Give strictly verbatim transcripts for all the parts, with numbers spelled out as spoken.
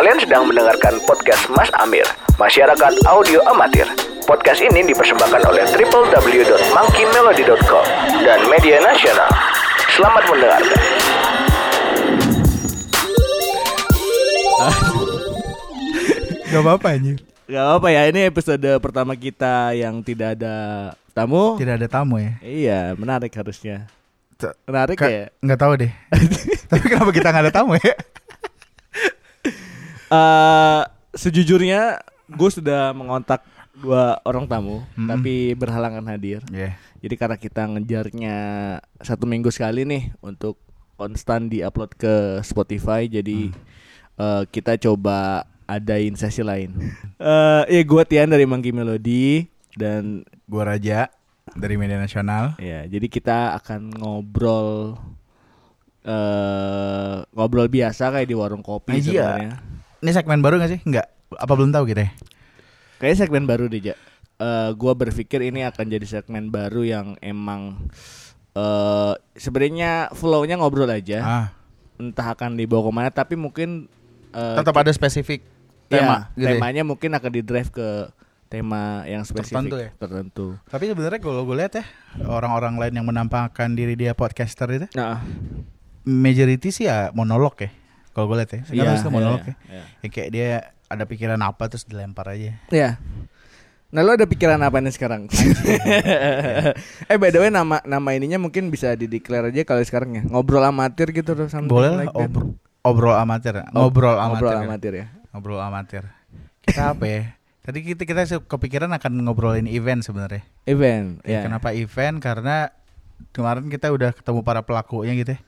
Kalian sedang mendengarkan podcast Mas Amir, Masyarakat Audio Amatir. Podcast ini dipersembahkan oleh w w w dot monkey melody dot com dan Media Nasional. Selamat mendengarkan. Gak apa-apa ini. Gak apa-apa ya, ini episode pertama kita yang tidak ada tamu. Tidak ada tamu ya. Iya, menarik harusnya. Menarik Ka- ya? Gak tahu deh. Tapi kenapa kita gak ada tamu ya? Uh, sejujurnya gue sudah mengontak dua orang tamu, mm-hmm. tapi berhalangan hadir. Yeah. Jadi karena kita ngejarnya satu minggu sekali nih untuk konstan diupload ke Spotify, jadi mm. uh, kita coba adain sesi lain. uh, ya gue Tian dari Monkey Melody dan gue Raja dari Media Nasional. Ya, jadi kita akan ngobrol uh, ngobrol biasa kayak di warung kopi sebenarnya. Ini segmen baru gak sih? Enggak. Apa belum tahu kita ya? Kayaknya segmen baru deh, Ja. Uh, gua berpikir ini akan jadi segmen baru yang emang uh, sebenarnya flow-nya ngobrol aja. Ah. Entah akan dibawa kemana, tapi mungkin uh, tetap ada spesifik tema. Ya, gitu temanya ya? Mungkin akan di-drive ke tema yang spesifik tertentu. Ya? tertentu. Tapi sebenarnya kalau gue lihat ya, orang-orang lain yang menampakkan diri dia podcaster itu, nah. majority sih ya monolog ya. Kalau gue lihat ya, sekarang itu yeah, monolog yeah, yeah. ya. Ya kayak dia ada pikiran apa terus dilempar aja. Iya. Yeah. Nah, lo ada pikiran apa nih sekarang? eh by the way nama nama ininya mungkin bisa dideklar aja kalau sekarang ya. Ngobrol amatir gitu terus sama. Boleh lah, like obrol, obrol amatir. Ngobrol amatir. Ngobrol amatir ya. Ngobrol amatir. Kita apa ya? Tadi kita kita kepikiran akan ngobrolin event sebenarnya. Event. Ya. Yeah. Kenapa event? Karena kemarin kita udah ketemu para pelakunya gitu ya.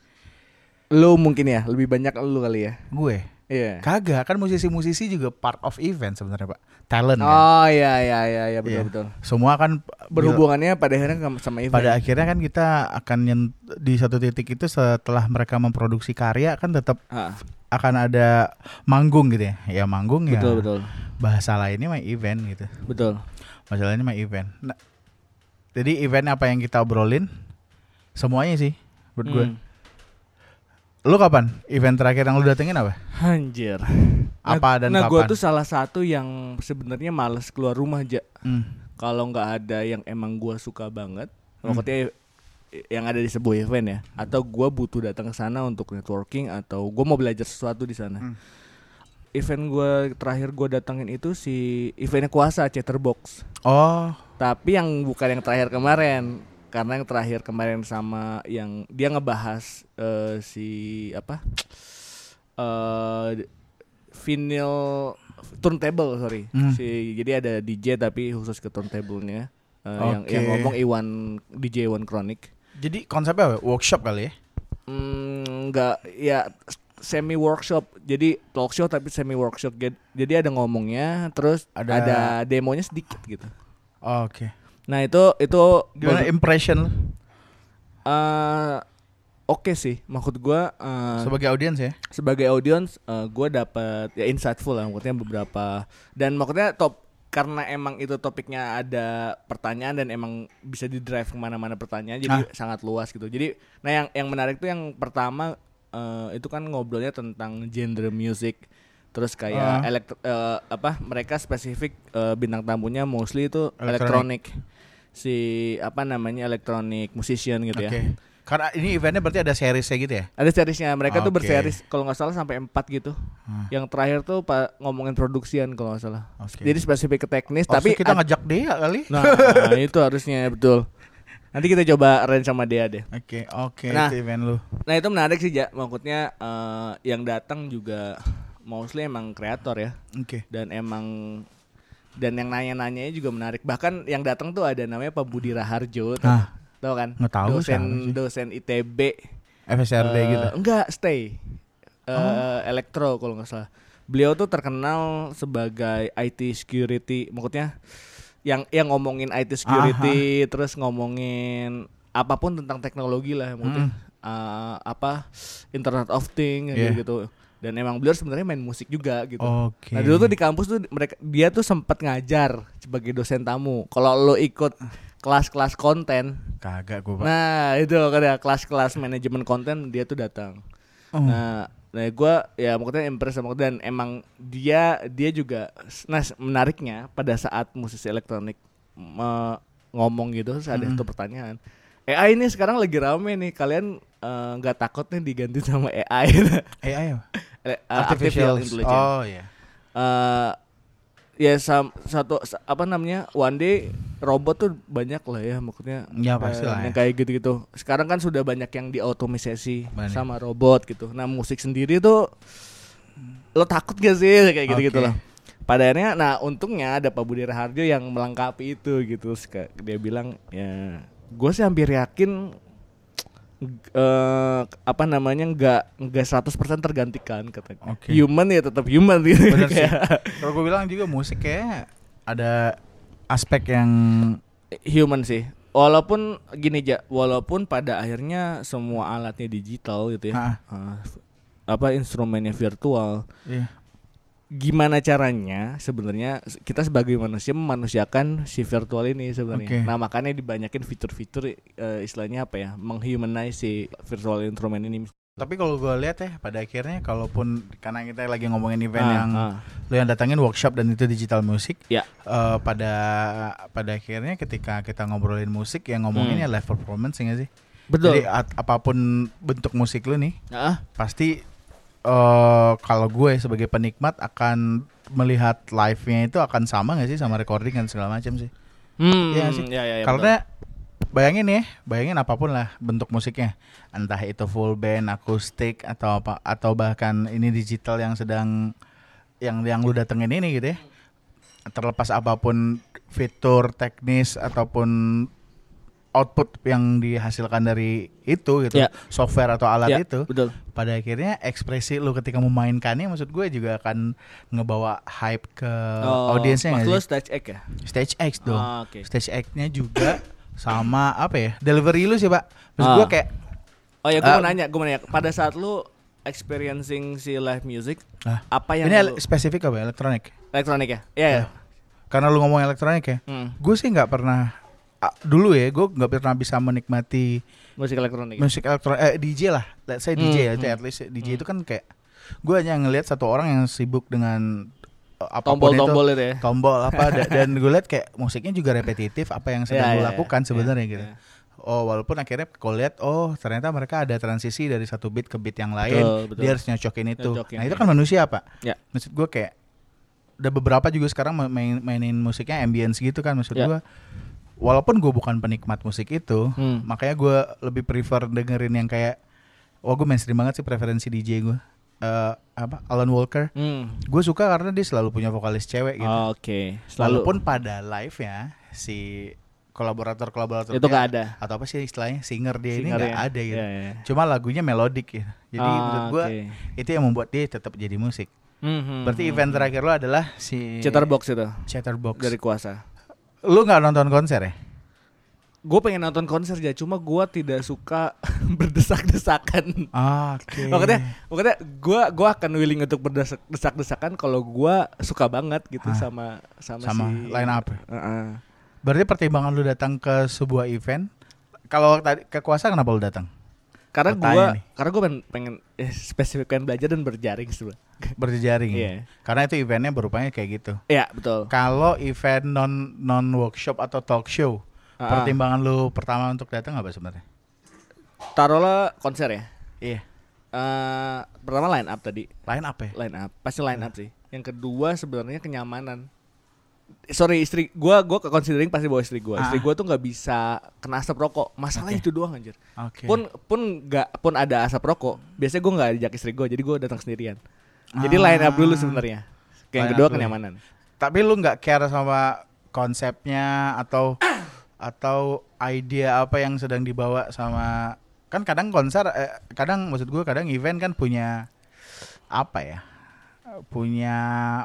Lu mungkin ya, lebih banyak lu kali ya. Gue? Iya. Yeah. Kagak, kan musisi-musisi juga part of event sebenarnya, Pak. Talent kan. Oh iya iya iya ya, betul-betul. Yeah. Semua kan berhubungannya pada akhirnya sama event. Pada akhirnya kan kita akan nyent- di satu titik itu setelah mereka memproduksi karya kan tetap ah. akan ada manggung gitu ya. Ya manggung ya. Betul betul. Bahasa lainnya mah event gitu. Betul. Masalahnya mah event. Nah, jadi event apa yang kita obrolin? Semuanya sih buat hmm. gue. Lu kapan? Event terakhir yang lu datengin apa? Anjir. Apa nah, dan nah kapan? Nah, gua tuh salah satu yang sebenarnya malas keluar rumah aja. Hmm. Kalau enggak ada yang emang gua suka banget, hmm. maksudnya yang ada di sebuah event ya, atau gua butuh datang ke sana untuk networking atau gua mau belajar sesuatu di sana. Hmm. Event gua terakhir gua datengin itu si eventnya Kuasa Chatterbox. Oh, tapi yang bukan yang terakhir kemarin. Karena yang terakhir kemarin sama yang dia ngebahas uh, si apa uh, vinyl turntable sorry hmm. si jadi ada D J tapi khusus ke turntablenya uh, okay. yang yang ngomong Iwan D J Iwan Kronik. Jadi konsepnya apa? Workshop kali ya? Enggak mm, ya semi workshop. Jadi talk show tapi semi workshop. Jadi ada ngomongnya terus ada, ada demonya sedikit gitu. Oh, Oke. Okay. Nah itu itu gimana baru, impression? Uh, Oke okay sih, maksud gue uh, sebagai audiens ya. Sebagai audiens, uh, gue dapat ya insightful lah, maksudnya beberapa dan maksudnya top karena emang itu topiknya ada pertanyaan dan emang bisa di drive kemana-mana pertanyaan, jadi ah. sangat luas gitu. Jadi, nah yang yang menarik tuh yang pertama uh, itu kan ngobrolnya tentang genre music. Terus kayak uh. elektro, uh, apa mereka spesifik uh, bintang tamunya mostly itu elektronik si apa namanya elektronik musician gitu okay. ya. Karena ini eventnya berarti ada seriesnya gitu ya? Ada seriesnya, mereka okay. tuh berseries kalau nggak salah sampai empat gitu. Hmm. Yang terakhir tuh pa, ngomongin produksian kalau nggak salah. Okay. Jadi spesifik ke teknis. Oh, tapi kita ad- ngajak dia kali? Nah, nah itu harusnya betul. Nanti kita coba arrange sama dia deh. Oke okay, oke. Okay, nah itu event lu. Nah itu menarik sih Ja, maksudnya uh, yang datang juga mostly emang kreator ya, okay. dan emang dan yang nanya-nanyanya juga menarik. Bahkan yang datang tuh ada namanya Pak Budi Rahardjo, nah, tau kan? Tahu, dosen dosen I T B, F S R D uh, gitu. Enggak, stay uh, oh. elektro kalau nggak salah. Beliau tuh terkenal sebagai I T security, maksudnya yang yang ngomongin I T security, Aha. terus ngomongin apapun tentang teknologi lah, maksudnya hmm. uh, apa Internet of Things yeah. gitu. Dan emang beliau sebenarnya main musik juga gitu. Okay. Nah dulu tuh di kampus tuh mereka dia tuh sempat ngajar sebagai dosen tamu. Kalau lo ikut kelas-kelas konten, kagak gue. Nah itu kan ya kelas-kelas manajemen konten dia tuh datang. Oh. Nah Nah gue ya maksudnya impress sama, dan emang dia dia juga, nah menariknya pada saat musisi elektronik me- ngomong gitu terus ada hmm. satu pertanyaan, A I ini sekarang lagi rame nih, kalian nggak uh, takut nih diganti sama A I? A I apa? Artificial Intelligence. Oh ya. Yeah. Uh, ya sam- satu apa namanya, one day robot tuh banyak lah ya maksudnya. Ya pasti lah. Yang kayak gitu-gitu. Sekarang kan sudah banyak yang diotomisasi sama robot gitu. Nah musik sendiri tuh lo takut gak sih kayak gitu-gitu okay. lah. Pada akhirnya, nah untungnya ada Pak Budi Rahardjo yang melengkapi itu gitu. Dia bilang ya, gue sih hampir yakin uh, apa namanya nggak nggak seratus persen tergantikan katanya. Okay. Human ya tetap human gitu. Bener sih. Kalau gue bilang juga musik kayak ada aspek yang human sih. Walaupun gini aja, walaupun pada akhirnya semua alatnya digital gitu ya, uh, apa instrumennya virtual. Yeah. Gimana caranya sebenarnya kita sebagai manusia memanusiakan si virtual ini sebenarnya. Okay. Nah makanya dibanyakin fitur-fitur uh, istilahnya apa ya, menghumanize si virtual instrument ini. Tapi kalau gue lihat ya pada akhirnya, kalaupun karena kita lagi ngomongin event ah, yang ah. lo yang datangin workshop dan itu digital music, ya. uh, pada pada akhirnya ketika kita ngobrolin musik yang ngomonginnya hmm. live performance nggak sih? Betul. Jadi at, apapun bentuk musik lo nih, ah. pasti Uh, kalau gue sebagai penikmat akan melihat live-nya itu akan sama gak sih sama recording dan segala macam sih. Hmm, ya, sih? Ya, ya, ya, karena betul. Bayangin ya, bayangin apapun lah bentuk musiknya, entah itu full band, akustik atau apa, atau bahkan ini digital yang sedang yang yang lu datengin ini gitu ya. Terlepas apapun fitur teknis ataupun output yang dihasilkan dari itu gitu, yeah. software atau alat yeah, itu, betul. Pada akhirnya ekspresi lu ketika memainkannya, maksud gue juga akan ngebawa hype ke oh, audiensnya. Maksud lu stage act ya? Stage act dong. Ah, okay. Stage act-nya juga sama apa ya? Delivery lu sih pak. Maksud ah. gue kayak. Oh ya, gue uh, mau nanya, gue mau nanya. Pada saat lu experiencing si live music, ah. apa yang? Ini lu... spesifik apa? Elektronik. Elektronik ya? Iya. Yeah. Yeah. Karena lu ngomong elektronik ya, hmm. gue sih nggak pernah. Dulu ya, gue nggak pernah bisa menikmati musik elektronik. Musik elektronik, eh, D J lah. Let's say D J hmm, ya, hmm. at least D J hmm. itu kan kayak gue hanya ngelihat satu orang yang sibuk dengan apapun itu, tombol itu ya. Tombol apa da- dan gue lihat kayak musiknya juga repetitif apa yang sedang yeah, gue yeah, lakukan yeah, sebenarnya yeah, gitu. Yeah. Oh, walaupun akhirnya gue lihat, oh ternyata mereka ada transisi dari satu beat ke beat yang lain, betul, betul. Dia harus nyocokin itu. Nyocokin, nah itu kan manusia pak. Yeah. Maksud gue kayak ada beberapa juga sekarang main, mainin musiknya ambience gitu kan, maksud yeah. gue. Walaupun gue bukan penikmat musik itu, hmm. makanya gue lebih prefer dengerin yang kayak, wah gue mainstream banget sih preferensi D J gue, uh, apa Alan Walker. Hmm. Gue suka karena dia selalu punya vokalis cewek gitu. Oh, Oke. Okay. Selalu. Walaupun pada live ya si kolaborator-kolaborator itu nggak ada. Atau apa sih istilahnya singer dia singer ini nggak ya? ada gitu. Yeah, yeah. Cuma lagunya melodik gitu. Jadi oh, menurut gue okay. itu yang membuat dia tetap jadi musik. Mm-hmm. Berarti event terakhir lo adalah si Chatterbox itu. Chatterbox dari Kuasa. Lu gak nonton konser ya? Gue pengen nonton konser aja, cuma gue tidak suka berdesak-desakan. Ah, oke. Okay. Makanya, makanya gue gue akan willing untuk berdesak-desakan kalau gue suka banget gitu ah, sama, sama sama si line up. Uh-uh. Berarti pertimbangan lu datang ke sebuah event. Kalau tadi ke Kuasa kenapa lu datang? Karena gue karena gue pengen eh, spesifikkan belajar dan berjaring sebelah. Berjaring. Yeah. Karena itu eventnya berupanya kayak gitu. Iya, yeah, betul. Kalau event non non workshop atau talk show, uh-huh. pertimbangan lu pertama untuk datang apa sebenarnya? Taruhlah konser ya. Iya. Yeah. Uh, pertama line up tadi. Line up ya? Line up. Pasti line yeah. up sih. Yang kedua sebenarnya kenyamanan. Sorry istri gue, gue considering pasti bawa istri gue. Istri gue tuh nggak bisa kena asap rokok. Masalah okay. itu doang anjir. Okay. Pun pun nggak pun ada asap rokok. Biasanya gue nggak ajak istri gue, jadi gue datang sendirian. Ah. Jadi line up dulu sebenarnya. Yang kedua dulu. Kenyamanan. Tapi lu nggak care sama konsepnya atau atau idea apa yang sedang dibawa sama, kan kadang konser, eh, kadang maksud gue kadang event kan punya apa ya? Punya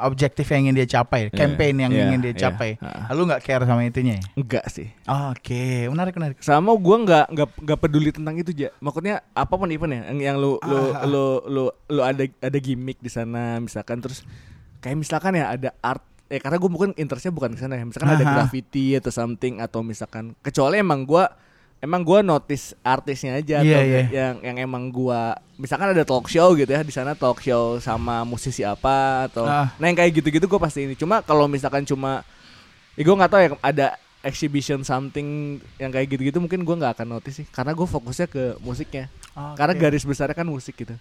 objektif yang ingin dia capai, campaign yeah, yang yeah, ingin dia capai. Yeah. Lu nggak care sama itunya? Ya? Enggak sih. Oh, Oke, okay. menarik menarik. Sama gue nggak nggak nggak peduli tentang itu aja. Maksudnya apapun event ya, yang, yang lu, ah, lu, ah. lu lu lu lu ada ada gimmick di sana, misalkan terus kayak misalkan ya ada art. Eh karena gue mungkin interestnya bukan di sana ya. Misalkan Aha. ada graffiti atau something atau misalkan, kecuali emang gue emang gue notice artisnya aja yeah, atau yeah. yang yang emang gue misalkan ada talk show gitu ya, di sana talk show sama musisi apa atau ah. nah yang kayak gitu-gitu gue pasti ini. Cuma kalau misalkan cuma ya gue nggak tahu ya, ada exhibition something yang kayak gitu-gitu mungkin gue nggak akan notice sih, karena gue fokusnya ke musiknya. Oh, okay. Karena garis besarnya kan musik gitu.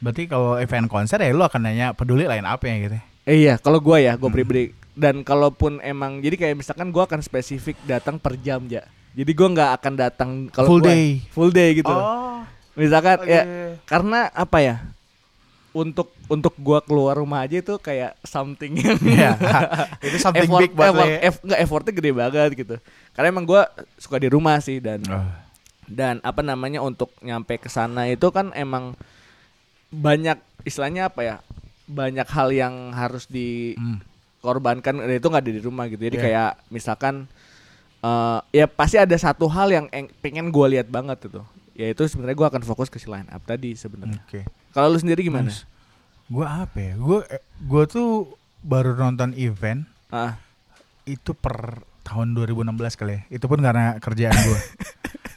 Berarti kalau event konser ya lo akan nanya peduli line up-nya gitu. Eh, iya, kalau gue ya gue hmm. pribadi, dan kalaupun emang jadi kayak misalkan gue akan spesifik datang per jam ya. Jadi gue nggak akan datang kalau full gua, day, full day gitu. Oh, misalkan okay. ya, karena apa ya? Untuk untuk gue keluar rumah aja itu kayak something yang yeah. itu something effort, big banget. Effort, eff, nggak effortnya gede banget gitu. Karena emang gue suka di rumah sih, dan uh. dan apa namanya untuk nyampe ke sana itu kan emang banyak istilahnya apa ya? Banyak hal yang harus dikorbankan. Hmm. Itu nggak ada di rumah gitu. Jadi yeah. kayak misalkan. Uh, ya pasti ada satu hal yang eng- pengen gue lihat banget itu, yaitu sebenarnya gue akan fokus ke si line up tadi sebenarnya. Okay. Kalau lu sendiri gimana? Gue apa ya? Gue gue tuh baru nonton event uh. itu per tahun dua ribu enam belas kali ya. Itu pun karena kerjaan gue.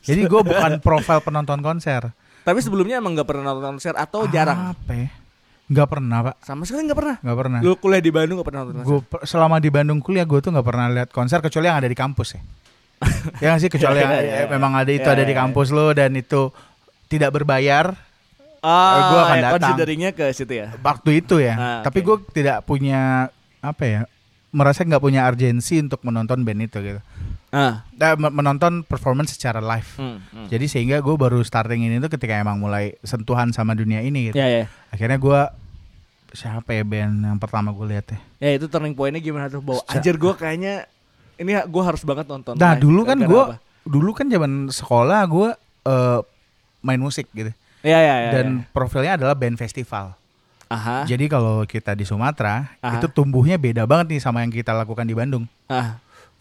Jadi gue bukan profil penonton konser. Tapi sebelumnya emang nggak pernah nonton konser atau jarang? Apa? Nggak pernah pak. Sama sekali nggak pernah. Nggak pernah. Lu kuliah di Bandung nggak pernah nonton konser? Gua, selama di Bandung kuliah gue tuh nggak pernah lihat konser kecuali yang ada di kampus ya. Ya nggak sih, kecuali yang ya, ya, memang ada itu ya, ada ya, di kampus ya. Lo dan itu tidak berbayar. Oh, gue akan ya, datang. Consideringnya ke situ ya. Waktu itu ya. Ah, tapi okay. gue tidak punya apa ya, merasa nggak punya urgensi untuk menonton band itu gitu. Ah. Menonton performance secara live. Hmm, hmm. Jadi sehingga gue baru starting ini tuh ketika emang mulai sentuhan sama dunia ini gitu. Ya, ya. Akhirnya gue siapa ya band yang pertama gue lihat ya? Ya itu turning point-nya gimana tuh Bowo? Anjir gue kayaknya ini gue harus banget nonton. Nah dulu kan gue, dulu kan zaman sekolah gue uh, main musik gitu. Ya, ya, ya, dan ya. Profilnya adalah band festival. Aha. Jadi kalau kita di Sumatera aha. itu tumbuhnya beda banget nih sama yang kita lakukan di Bandung.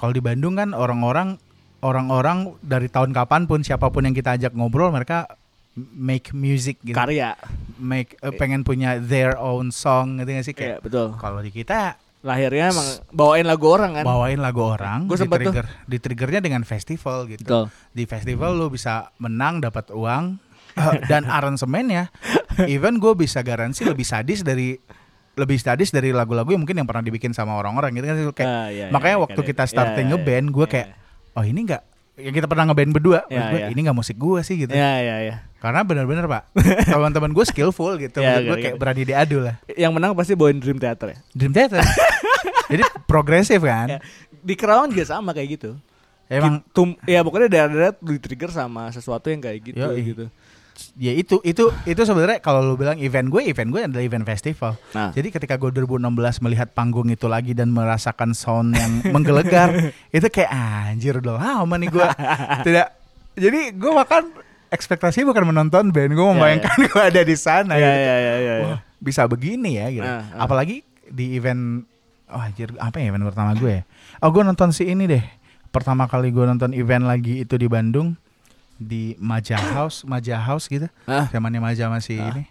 Kalau di Bandung kan orang-orang orang-orang dari tahun kapanpun siapapun yang kita ajak ngobrol mereka make music gitu. Karya. Make uh, pengen punya their own song gitu gak sih kayak. Iya, betul. Kalau di kita lahirnya emang bawain lagu orang kan. Bawain lagu orang. Gua sempat tuh di triggernya dengan festival gitu. Betul. Di festival hmm. lo bisa menang dapat uang uh, dan aransemennya even gue bisa garansi lebih sadis dari lebih sadis dari lagu-lagu yang mungkin yang pernah dibikin sama orang-orang gitu kan kayak. Uh, iya, makanya iya, waktu iya, kita starting iya, ngeband gue iya. kayak oh ini enggak yang kita pernah ngeband berdua, ya, gue, ya. ini nggak musik gue sih gitu. Ya, ya, ya. Karena benar-benar pak, teman-teman gue skillful gitu, ya, gue kayak berani diadu lah. Yang menang pasti bawain Dream Theater ya. Dream Theater. Jadi progresif kan. Ya. Di Kerawang juga sama kayak gitu. Ya, emang, Tum- ya pokoknya daerah-daerah di-trigger sama sesuatu yang kayak gitu. Ya, gitu. Ya itu itu itu sebenarnya kalau lu bilang event gue, event gue adalah event festival. Nah. Jadi ketika gue dua ribu enam belas melihat panggung itu lagi dan merasakan sound yang menggelegar, itu kayak anjir udah lama nih gue tidak. Jadi gue makan ekspektasi bukan menonton band, gue membayangkan yeah, yeah. gue ada di sana. Yeah, gitu. yeah, yeah, yeah, yeah. Wah, bisa begini ya gitu. Uh, uh. Apalagi di event oh anjir apa ya event pertama gue? Ya? Oh gue nonton si ini deh. Pertama kali gue nonton event lagi itu di Bandung. Di Majahouse, Majahouse gitu. Zamannya ah. Maja masih ah. ini.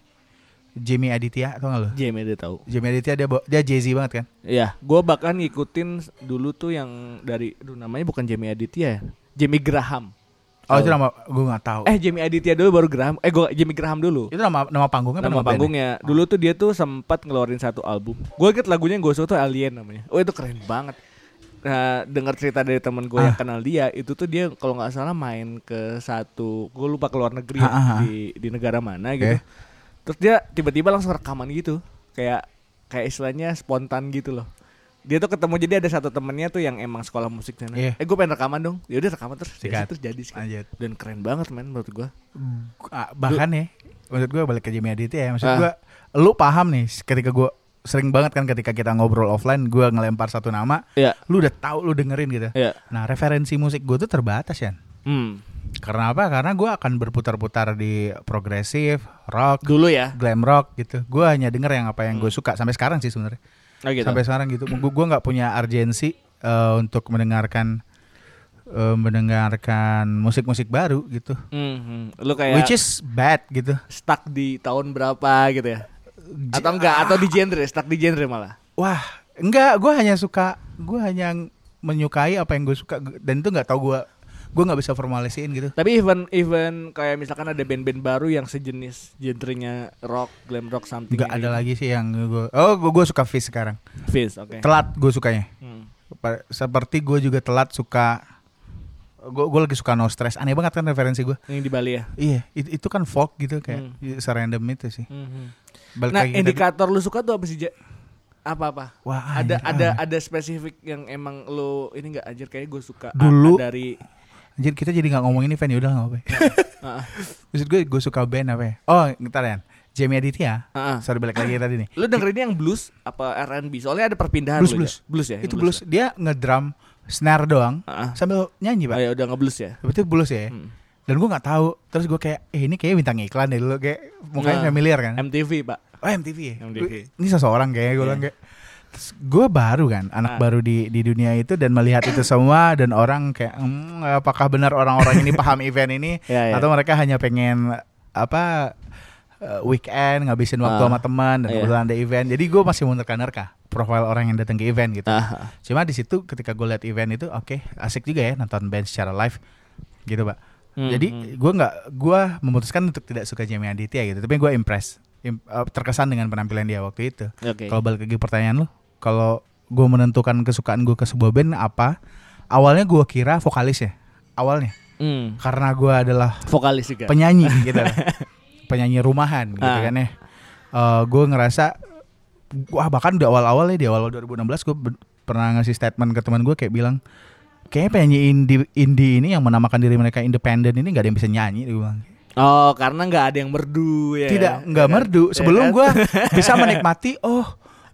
Jimi Aditya tau gak lo? Jimi Aditya tahu. Jimi Aditya dia dia Jay-Z banget kan? Iya, gua bahkan ngikutin dulu tuh yang dari aduh namanya bukan Jimi Aditya ya. Jimmy Graham. Oh, so, itu nama gua enggak tahu. Eh, Jimi Aditya dulu baru Graham. Eh, gua Jimmy Graham dulu. Itu nama nama panggungnya apa nama, nama panggungnya. Oh. Dulu tuh dia tuh sempat ngeluarin satu album. Gua inget lagunya yang gua suka tuh Alien namanya. Oh, itu keren banget. Nah, dengar cerita dari teman gue ah. yang kenal dia itu tuh dia kalau nggak salah main ke satu gue lupa ke luar negeri ah, ya, ah, di di negara mana gitu eh. Terus dia tiba-tiba langsung rekaman gitu kayak kayak istilahnya spontan gitu loh. Dia tuh ketemu jadi ada satu temennya tuh yang emang sekolah musik sana yeah. eh gue pengen rekaman dong ya udah rekaman terus sikat. Terus jadi sikat. Dan keren banget men menurut gue hmm. bahkan ya maksud gue balik ke Jimi Aditya ya maksud ah. gue lu paham nih ketika gue sering banget kan ketika kita ngobrol offline gue ngelempar satu nama yeah. lu udah tahu lu dengerin gitu yeah. Nah referensi musik gue tuh terbatas ya mm. Karena apa? Karena gue akan berputar-putar di progresif, rock dulu ya, glam rock gitu. Gue hanya denger yang apa yang mm. gue suka sampai sekarang sih sebenarnya oh, gitu. Sampai sekarang gitu gue nggak punya urgensi uh, untuk mendengarkan uh, mendengarkan musik-musik baru gitu mm-hmm. Lu kayak which is bad gitu stuck di tahun berapa gitu ya atau enggak atau di genre stuck di genre malah wah enggak gue hanya suka gue hanya menyukai apa yang gue suka dan itu nggak tahu gue gue nggak bisa formalisin gitu. Tapi even even kayak misalkan ada band-band baru yang sejenis genrenya rock, glam rock, something. Gak ada gitu lagi sih yang gue. Oh, gue gue suka Fish sekarang. Fish, oke. Okay. Telat gue sukanya. Hmm. Seperti gue juga telat suka. Gue gue lagi suka No Stress. Aneh banget kan referensi gue. Yang di Bali ya. Iya, itu, itu kan folk gitu kayak hmm. serandom itu sih. Hmm. Balik nah, indikator tadi, lu suka tuh apa sih? Apa-apa? Wah, ada ada ah. ada spesifik yang emang lo ini nggak anjir kayaknya gue suka dulu dari anjir kita jadi nggak ngomongin event ya udah nggak apa-apa. Uh-uh. Maksud gue gue suka band apa ya? Oh ntar ya Jimi Aditya. Uh-uh. Sorry balik lagi tadi nih. Lo dengerin yang blues apa R and B? Soalnya ada perpindahan. Blues blues blues ya. Itu blues, blues. Dia ngedrum snare doang uh-uh. sambil nyanyi pak. Oh, ya udah ngeblues ya. Betul blues ya. Hmm. Dan gue nggak tahu. Terus gue kayak eh ini kayak bintang iklan deh dulu kayak mukanya uh, familiar kan. M T V pak. Oh M T V ya? M T V. Ini seseorang kayaknya gue yeah. bilang kayak terus gue baru kan anak ah. baru di, di dunia itu dan melihat itu semua dan orang kayak mmm, apakah benar orang-orang ini paham event ini yeah, yeah. atau mereka hanya pengen apa weekend ngabisin waktu ah. sama teman dan yeah. kebetulan ada event jadi gue masih mau nerka-nerka profil orang yang datang ke event gitu ah. Cuma di situ ketika gue lihat event itu oke okay, asik juga ya nonton band secara live gitu pak hmm, jadi hmm. gue nggak gue memutuskan untuk tidak suka Jimi Aditya gitu tapi gue impress terkesan dengan penampilan dia waktu itu. Okay. Kalau balik lagi pertanyaan lo, kalau gue menentukan kesukaan gue ke sebuah band apa? Awalnya gue kira vokalisnya, awalnya, mm. karena gue adalah vokalis juga, penyanyi gitu, penyanyi rumahan gitu ah. kan ya. Uh, gue ngerasa, wah bahkan di awal-awalnya di awal dua ribu enam belas gue be- pernah ngasih statement ke teman gue kayak bilang, kayaknya penyanyi indie, indie ini yang menamakan diri mereka independen ini nggak ada yang bisa nyanyi, dia bilang. Oh karena gak ada yang merdu ya. Tidak gak merdu. Sebelum gue bisa menikmati oh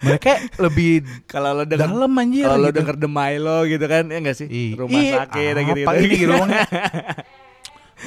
mereka lebih kalau lo denger, dalam anjir kalau gitu. Lo denger The Milo gitu kan. Ya gak sih I, rumah i, sakit apa gitu, ini gitu.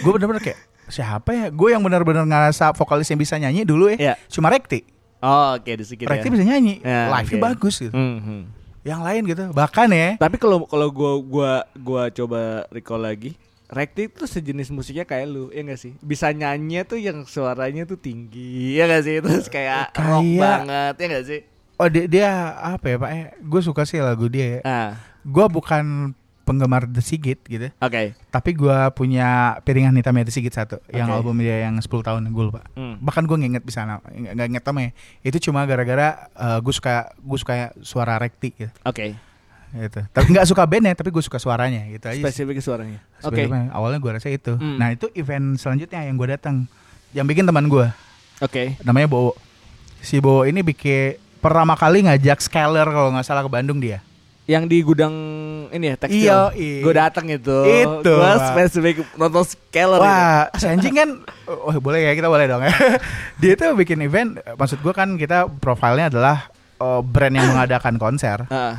Gue bener-bener kayak siapa ya. Gue yang bener-bener ngerasa vokalis yang bisa nyanyi dulu ya yeah. cuma Rekti. Oh oke okay, sedikit Rekti ya. Bisa nyanyi yeah, live okay. bagus gitu mm-hmm. Yang lain gitu bahkan ya. Tapi kalau kalau gue gua, gua coba recall lagi Rekti tuh sejenis musiknya kayak lu, ya gak sih? Bisa nyanyi tuh yang suaranya tuh tinggi, ya gak sih? Terus kayak Kaya... rock banget, ya gak sih? Oh dia, dia apa ya pak? Gue suka sih lagu dia ya ah. Gue bukan penggemar The Sigit gitu. Oke okay. Tapi gue punya piringan hitamnya The Sigit satu okay. Yang album dia yang sepuluh tahun gue lupa hmm. Bahkan gue gak inget bisa, gak inget namanya. Itu cuma gara-gara uh, gue suka gue suka suara Rekti gitu. Oke okay. Gitu. Tapi nggak suka bandnya, tapi gue suka suaranya gitu aja. Spesifik suaranya. Oke. Okay. Awalnya gue rasa itu. Mm. Nah itu event selanjutnya yang gue datang, yang bikin teman gue. Oke. Okay. Namanya Bowo. Si Bowo ini bikin pertama kali ngajak Skeller kalau nggak salah ke Bandung dia. Yang di gudang ini ya tekstil. Iya. Gue datang itu. Itu. Gue spesifik nonton Skeller. Wah, si anjing kan. Oh boleh ya kita boleh dong. Ya. Dia tuh bikin event. Maksud gue kan kita profilnya adalah uh, brand yang mengadakan konser. Uh.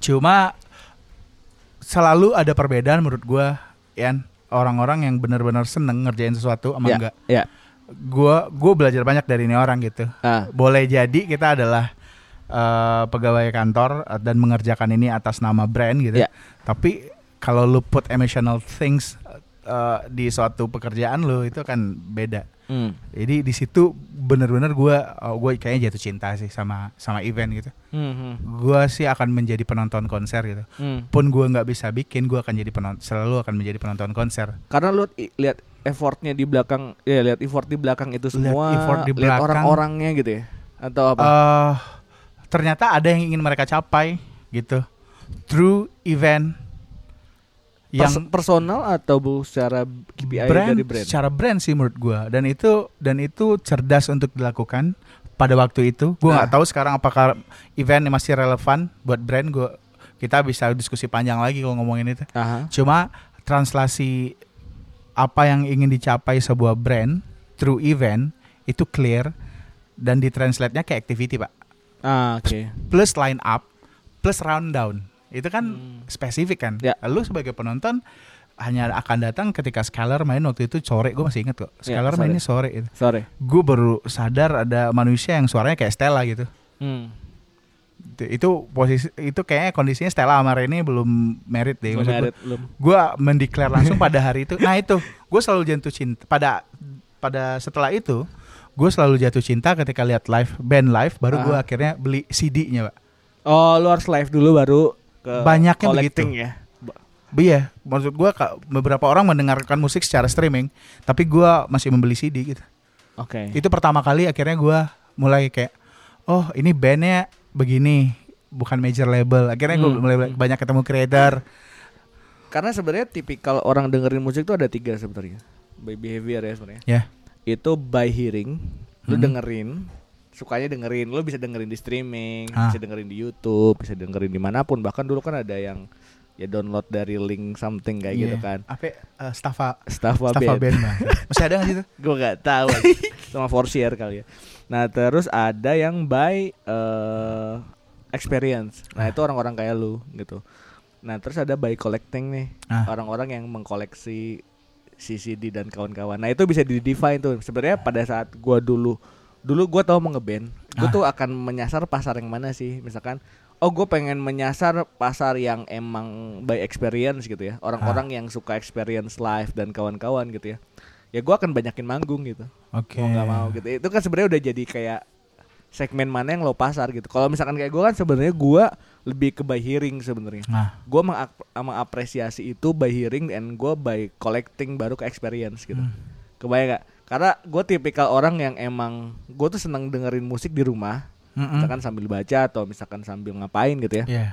Cuma selalu ada perbedaan menurut gue, Ian, orang-orang yang benar-benar seneng ngerjain sesuatu sama yeah, enggak. Yeah. Gue gue belajar banyak dari ini orang gitu. Uh. Boleh jadi kita adalah uh, pegawai kantor dan mengerjakan ini atas nama brand gitu. Yeah. Tapi kalau lu put emotional things uh, di suatu pekerjaan lu itu kan beda. Mm. Jadi di situ benar-benar gue oh, gue kayaknya jatuh cinta sih sama sama event gitu. Mm-hmm. Gue sih akan menjadi penonton konser gitu. Mm. Pun gue nggak bisa bikin, gue akan jadi penonton, selalu akan menjadi penonton konser. Karena lu i- lihat effortnya di belakang, ya lihat effort di belakang itu semua, lihat, lihat orang-orangnya gitu ya, atau apa? Uh, ternyata ada yang ingin mereka capai gitu. Through event yang personal atau secara K P I brand, dari brand? Secara brand sih menurut gue dan itu dan itu cerdas untuk dilakukan pada waktu itu. Gue nggak nah. tahu sekarang apakah event masih relevan buat brand gue. Kita bisa diskusi panjang lagi kalau ngomongin itu. Aha. Cuma translasi apa yang ingin dicapai sebuah brand through event itu clear dan ditranslate-nya ke activity pak. Ah, okay. Plus line up, plus round down. Itu kan hmm. spesifik kan ya. Lu sebagai penonton hanya akan datang ketika Skeller main waktu itu sore. Gue masih inget kok Skeller ya, sore. mainnya sore itu. Sore. Gue baru sadar ada manusia yang suaranya kayak Stella gitu hmm. itu, itu posisi itu kayaknya kondisinya Stella sama Rene belum married deh. Gue mendeklar langsung pada hari itu. Nah itu gue selalu jatuh cinta pada pada setelah itu. Gue selalu jatuh cinta ketika lihat live band live. Baru ah. gue akhirnya beli C D-nya pak. Oh lu harus live dulu baru. Banyaknya begitu ya. Iya, maksud gue beberapa orang mendengarkan musik secara streaming, tapi gue masih membeli C D gitu. Oke. Okay. Itu pertama kali akhirnya gue mulai kayak, oh ini bandnya begini, bukan major label. Akhirnya gue hmm. mulai banyak ketemu creator. Karena sebenarnya tipikal orang dengerin musik tuh ada tiga sebenarnya, by behavior ya sebenarnya. Ya. Yeah. Itu by hearing, lu hmm. dengerin, sukanya dengerin, lu bisa dengerin di streaming, ah. bisa dengerin di YouTube, bisa dengerin di manapun. Bahkan dulu kan ada yang ya download dari link something kayak yeah. gitu kan. Apa uh, Staffa Staffa band. Masih ada enggak sih itu? Gua enggak tahu. Sama four share kali ya. Nah, terus ada yang by uh, experience. Nah, itu orang-orang kayak lu gitu. Nah, terus ada by collecting nih. Ah. Orang-orang yang mengkoleksi C C D dan kawan-kawan. Nah, itu bisa di-define tuh. Sebenarnya pada saat gua dulu dulu gua tahu mau ngeband, gua ah. tuh akan menyasar pasar yang mana sih? Misalkan oh gue pengen menyasar pasar yang emang by experience gitu ya. Orang-orang ah. yang suka experience live dan kawan-kawan gitu ya. Ya gue akan banyakin manggung gitu. Oke. Okay. Mau gak mau gitu. Itu kan sebenarnya udah jadi kayak segmen mana yang lo pasar gitu. Kalau misalkan kayak gue kan sebenarnya gue lebih ke by hearing sebenarnya. Nah. Gue mengapresiasi itu by hearing and gue by collecting baru ke experience gitu. Hmm. Kebayang gak? Karena gue tipikal orang yang emang gue tuh seneng dengerin musik di rumah. Mm-mm. Misalkan sambil baca atau misalkan sambil ngapain gitu ya. Yeah.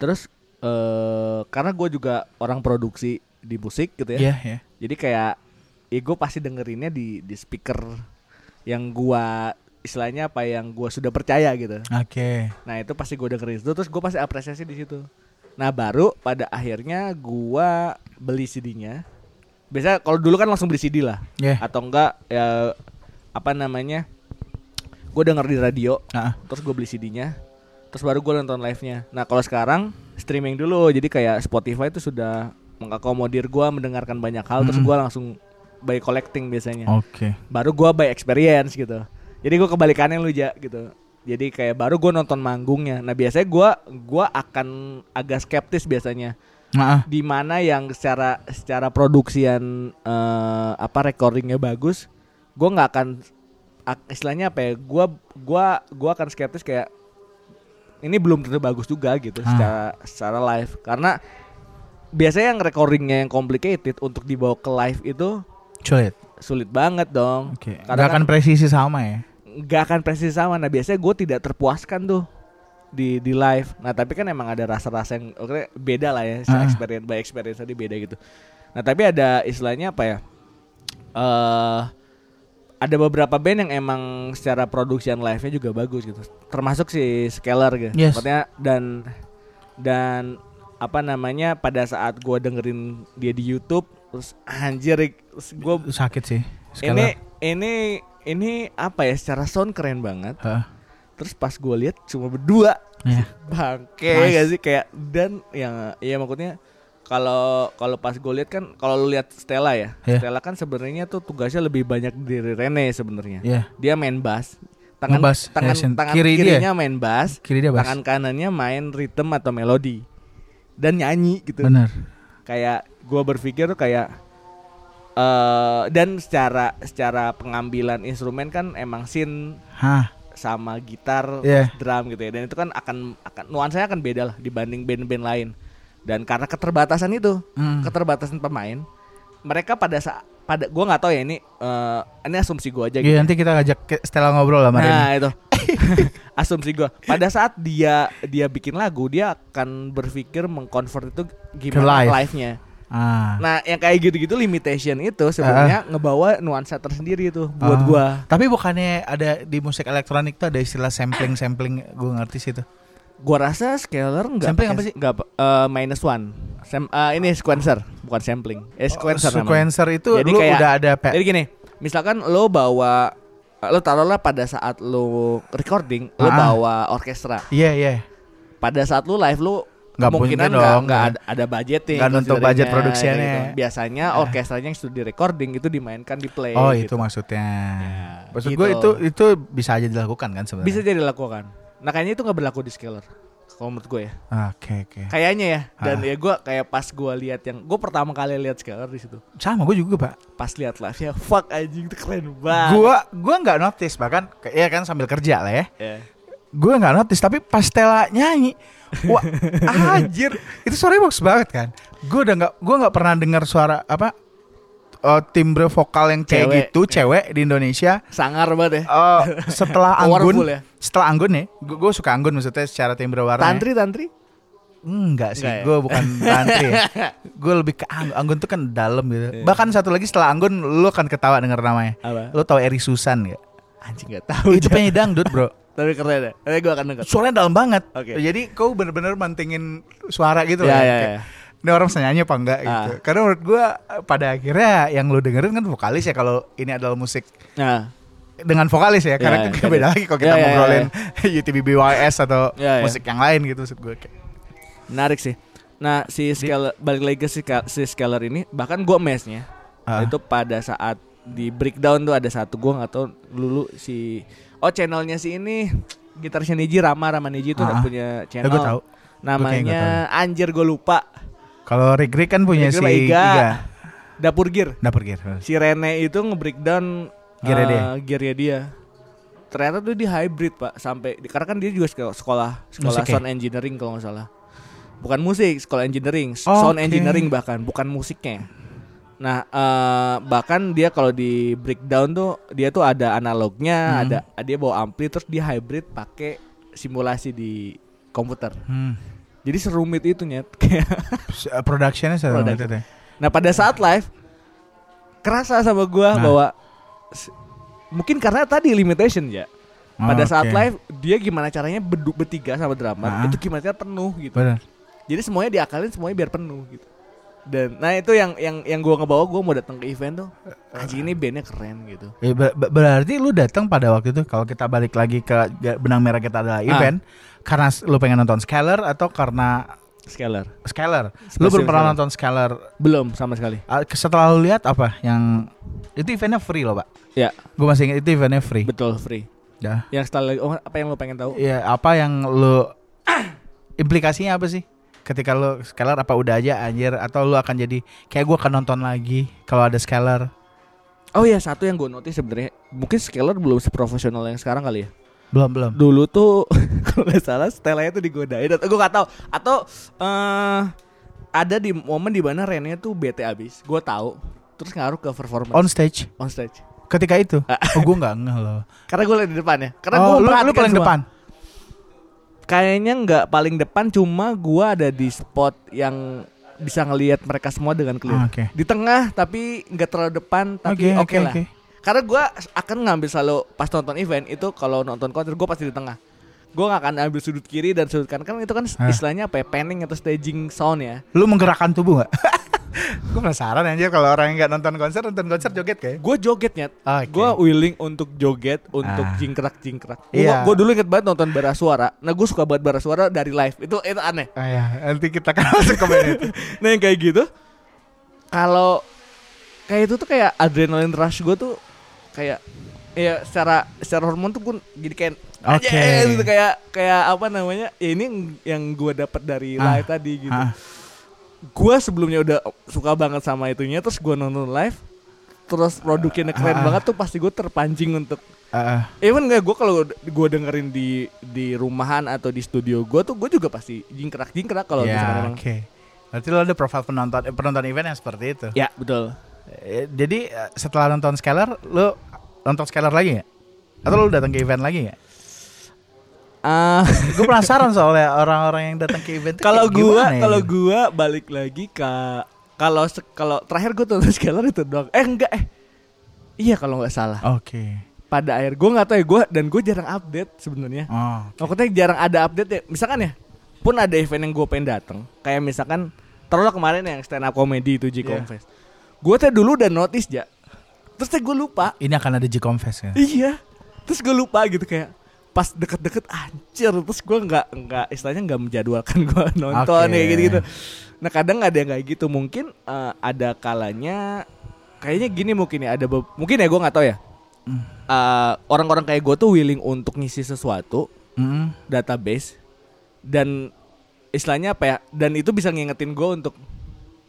Terus uh, karena gue juga orang produksi di musik gitu ya. Yeah, yeah. Jadi kayak ya gue pasti dengerinnya di di speaker yang gue istilahnya apa yang gue sudah percaya gitu. Oke. Okay. Nah itu pasti gue dengerin itu. Terus gue pasti apresiasi di situ. Nah baru pada akhirnya gue beli C D-nya. Biasanya kalau dulu kan langsung beli C D lah. Yeah. Atau enggak ya, apa namanya? Gue denger di radio, uh-uh. terus gue beli C D-nya, terus baru gue nonton live-nya. Nah kalau sekarang streaming dulu, jadi kayak Spotify itu sudah mengakomodir gue mendengarkan banyak hal, hmm. terus gue langsung by collecting biasanya. Oke. Okay. Baru gue by experience gitu. Jadi gue kebalikannya lu ja gitu. Jadi kayak baru gue nonton manggungnya. Nah biasanya gue gue akan agak skeptis biasanya. Uh-uh. Di mana yang secara secara produksian uh, apa recordingnya bagus, gue nggak akan istilahnya apa ya, gue gua, gua akan skeptis kayak ini belum tentu bagus juga gitu ah. secara secara live. Karena biasanya yang recordingnya yang complicated untuk dibawa ke live itu sulit sulit banget dong. Okay. Gak akan presisi sama ya? Gak akan presisi sama. Nah biasanya gue tidak terpuaskan tuh di di live. Nah tapi kan emang ada rasa-rasa yang oke, beda lah ya secara ah. experience by experience tadi beda gitu. Nah tapi ada istilahnya apa ya? Uh, Ada beberapa band yang emang secara production live-nya juga bagus gitu. Termasuk si Skeller gitu. Yes. Maksudnya dan dan apa namanya pada saat gue dengerin dia di YouTube terus anjir gue sakit sih. Skeller. Ini ini ini apa ya secara sound keren banget. Huh? Terus pas gue lihat cuma berdua. Yeah. Bangke nice. Gak sih kayak dan yang ya maksudnya Kalau kalau pas gue lihat kan kalau lu lihat Stella ya. Yeah. Stella kan sebenarnya tuh tugasnya lebih banyak dari Rene sebenarnya. Yeah. Dia main bass. Tangan bass. tangan, yeah, tangan kiri kirinya dia. main bass, kiri dia bass. Tangan kanannya main rhythm atau melodi. Dan nyanyi gitu. Benar. Kayak gue berpikir tuh kayak uh, dan secara secara pengambilan instrumen kan emang synth Hah. sama gitar, yeah. drum gitu ya. Dan itu kan akan akan nuansanya akan beda lah dibanding band-band lain. Dan karena keterbatasan itu, hmm. keterbatasan pemain, mereka pada saat pada gue nggak tahu ya ini uh, ini asumsi gue aja. Gitu. Ya, nanti kita ngajak Stella ngobrol lah. Nah ini. Itu asumsi gue. Pada saat dia dia bikin lagu dia akan berpikir mengkonvert itu gimana live-nya. Ah. Nah yang kayak gitu-gitu limitation itu sebenarnya uh. ngebawa nuansa tersendiri itu buat uh. gue. Tapi bukannya ada di musik elektronik tuh ada istilah sampling-sampling gue ngerti sih itu. Gua rasa Scalar enggak sampling apa sih? Enggak uh, minus one. Sem, uh, ini sequencer, bukan sampling. Eh sequencer namanya. Sequencer itu jadi lu kayak, udah ada pe- Jadi gini, misalkan lu bawa lu taruhlah pada saat lu recording, lu ah. bawa orkestra. Iya, yeah, iya. Yeah. Pada saat lu live lu enggak kemungkinan enggak ada, ada budgeting. Enggak nonton budget produksinya. Gitu. Biasanya yeah. orkestranya yang sudah di recording itu dimainkan di play. Oh, gitu. Itu maksudnya. Yeah. Maksud gitu. Gua itu itu bisa aja dilakukan kan sebenarnya. Bisa aja dilakukan. Nah kayaknya itu gak berlaku di Scalar kalau menurut gue ya. Oke okay, oke okay. Kayaknya ya. Dan ah. ya gue kayak pas gue lihat yang gue pertama kali lihat Scalar di situ. Sama gue juga pak. Pas lihat lah ya fuck anjing itu keren banget. Gue gue nggak notice bahkan ya kan sambil kerja lah ya. Yeah. gue nggak notice, tapi pas Stella nyanyi, wah anjir, itu suaranya bagus banget kan. Gue udah nggak, gue nggak pernah dengar suara apa uh, timbre vokal yang kayak cewek. gitu cewek di Indonesia. Sangar banget ya. Uh, setelah Anggun, ya? setelah Anggun nih, ya, gue suka Anggun maksudnya secara timbre warna. Tantri tantri. Enggak sih, ya? Gue bukan tantri ya. Gue lebih ke Anggun, Anggun tuh kan dalam gitu. Ya. Bahkan satu lagi setelah Anggun, lo kan ketawa denger namanya. Apa? Lo tau Eri Susan gak? Anjing gak tahu. Itu penyanyi dangdut bro. Tapi keren ya, tapi gue akan denger. Suaranya dalam banget. Okay. Jadi kau bener-bener mantingin suara gitu ya, loh. Ya, ya. Ini orang bisa nyanyi apa enggak ah. gitu. Karena menurut gue pada akhirnya yang lo dengerin kan vokalis ya. Kalau ini adalah musik ah. dengan vokalis ya. Karena ya, itu ya, beda ya. lagi kalau kita ya, ngobrolin ya, ya. U T B B Y S atau ya, ya. musik yang lain gitu maksud gue. Menarik sih. Nah si Skeller, balik lagi ke si, si Skeller ini, bahkan gue mesnya ah. itu pada saat di breakdown tuh ada satu, gue gak tau lulu si oh channelnya si ini gitarisnya Niji, Rama Rama Niji itu udah punya channel ya, tahu. Namanya gua tahu. Anjir gue lupa. Kalau Rigri kan punya Rigri si Iga. Iga Dapur Gear. Dapur Gear. Si Rene itu nge-breakdown gearnya dia. Uh, gearnya dia. Ternyata tuh di hybrid pak, sampai karena kan dia juga sekolah sekolah musik sound ya? engineering kalau nggak salah. Bukan musik, sekolah engineering, oh, sound okay. engineering bahkan bukan musiknya. Nah uh, bahkan dia kalau di breakdown tuh dia tuh ada analognya, hmm. ada dia bawa ampli terus dia hybrid pakai simulasi di komputer. Hmm. Jadi serumit itu nyet. Productionnya serumit itu. Nah pada saat live kerasa sama gue nah. bahwa mungkin karena tadi limitation ya. Pada oh, saat okay. live dia gimana caranya bedu, bertiga sama drummer nah. itu gimana caranya penuh gitu. Benar. Jadi semuanya diakalin semuanya biar penuh gitu. Dan nah itu yang yang yang gue ngebawa gue mau datang ke event tuh anjing ini bandnya keren gitu. Ya, ber- berarti lu datang pada waktu itu kalau kita balik lagi ke benang merah kita adalah event ah. karena lu pengen nonton Skeller atau karena Skeller. Skeller. Lu belum pernah nonton Skeller? Belum sama sekali. Setelah lu lihat apa yang itu eventnya free loh pak. Ya. Gue masih ingat itu eventnya free. Betul free. Ya. Yang setelah oh, apa yang lu pengen tahu? Iya apa yang lu ah. implikasinya apa sih? Ketika lo Skeller apa udah aja anjir atau lo akan jadi kayak gue akan nonton lagi kalau ada Skeller. Oh ya satu yang gue notice sebenarnya mungkin Skeller belum seprofesional yang sekarang kali ya. Belum belum. Dulu tuh kalau nggak salah Stellanya tuh digodain atau gue nggak tahu atau uh, ada di momen di mana Rene tuh bete abis. Gue tahu terus ngaruh ke performance. On stage. On stage. Ketika itu. Oh gue nggak ngeh lo. Karena gue di depan ya. Karena oh, gue lo paling semua. depan. Kayaknya nggak paling depan, cuma gue ada di spot yang bisa ngelihat mereka semua dengan clear. Okay. Di tengah tapi nggak terlalu depan tapi oke okay, okay okay, lah. Okay. Karena gue akan ngambil selalu pas nonton event itu kalau nonton konser gue pasti di tengah. Gue nggak akan ambil sudut kiri dan sudut kanan karena itu kan eh. istilahnya apa ya, panning atau staging sound ya. Lu menggerakkan tubuh nggak? Gue penasaran anjir kalau orang yang nggak nonton konser nonton konser joget kayak gue jogetnya okay. gue willing untuk joget untuk ah. jingkrak jingkrak yeah. gue dulu inget banget nonton Barasuara. Nah gue suka banget Barasuara dari live itu itu aneh ah, ya. Nanti kita kan masuk ke mana itu nah yang kayak gitu kalau kayak itu tuh kayak adrenalin rush gue tuh kayak ya secara secara hormon tuh gue jadi kayak okay. aja gitu kayak kayak apa namanya ya ini yang gue dapat dari ah. live tadi gitu ah. Gue sebelumnya udah suka banget sama itunya. Terus gue nonton live, terus produknya keren uh, uh, banget tuh pasti gue terpancing untuk uh, uh, even gak gue kalau gue dengerin di di rumahan atau di studio gue tuh gue juga pasti jingkrak-jingkrak kalau yeah, misalnya memang okay. Berarti lo ada profil penonton, penonton event yang seperti itu. Ya betul. Jadi setelah nonton Skeller, lo nonton Skeller lagi gak? Atau lo datang ke event lagi gak? Uh, gue penasaran soalnya orang-orang yang datang ke event. Kalau gue, kalau gue balik lagi ke kalau kalau terakhir gue tonton Skeller itu doang. Eh enggak eh, iya kalau nggak salah. Oke. Okay. Pada akhir gue nggak tahu ya gue dan gue jarang update sebenarnya. Oh, okay. Maksudnya jarang ada update ya. Misalkan ya, pun ada event yang gue pengen datang. Kayak misalkan terlalu kemarin yang stand up comedy itu J Confess. Yeah. Gue tuh dulu udah notice ya. Terus tuh gue lupa. Ini akan ada J Confess ya. Iya. Terus gue lupa gitu kayak. Pas deket-deket anjir terus gue nggak nggak istilahnya nggak menjadwalkan gue nonton okay. ya gitu-gitu. Nah kadang ada yang kayak gitu mungkin uh, ada kalanya kayaknya gini mungkin ya ada be- mungkin ya gue nggak tahu ya uh, orang-orang kayak gue tuh willing untuk ngisi sesuatu mm. database dan istilahnya apa ya dan itu bisa ngingetin gue untuk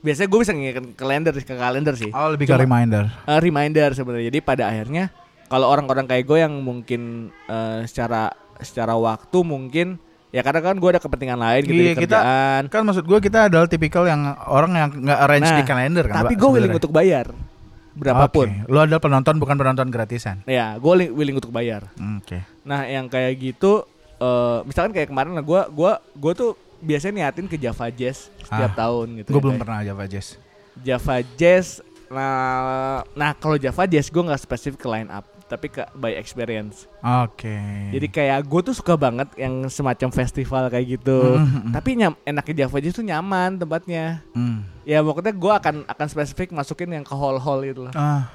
biasanya gue bisa ngingetin kalender ke kalender sih. Oh lebih ke reminder. Uh, reminder sebenarnya jadi pada akhirnya. Kalau orang-orang kayak gue yang mungkin uh, secara secara waktu mungkin ya karena kan gue ada kepentingan lain gitu, iya, di kerjaan. Kita, kan maksud gue kita adalah tipikal yang orang yang nggak arrange nah, di kalender kan. Tapi gue willing untuk bayar berapapun. Okay. Lo adalah penonton bukan penonton gratisan. Ya, gue willing untuk bayar. Oke. Okay. Nah yang kayak gitu, uh, misalkan kayak kemarin lah gue gue gue tuh biasanya niatin ke Java Jazz setiap ah, tahun gitu. Gue ya, belum kayak. pernah Java Jazz. Java Jazz. Nah, nah kalau Java Jazz gue nggak spesifik ke line up, tapi ke by experience. Oke. Okay. Jadi kayak gue tuh suka banget yang semacam festival kayak gitu. Mm-hmm. Tapi nyam, enaknya Java Jazz tuh nyaman tempatnya. Mm. Ya maksudnya gue akan akan spesifik masukin yang ke hall-hall itu loh. Ah.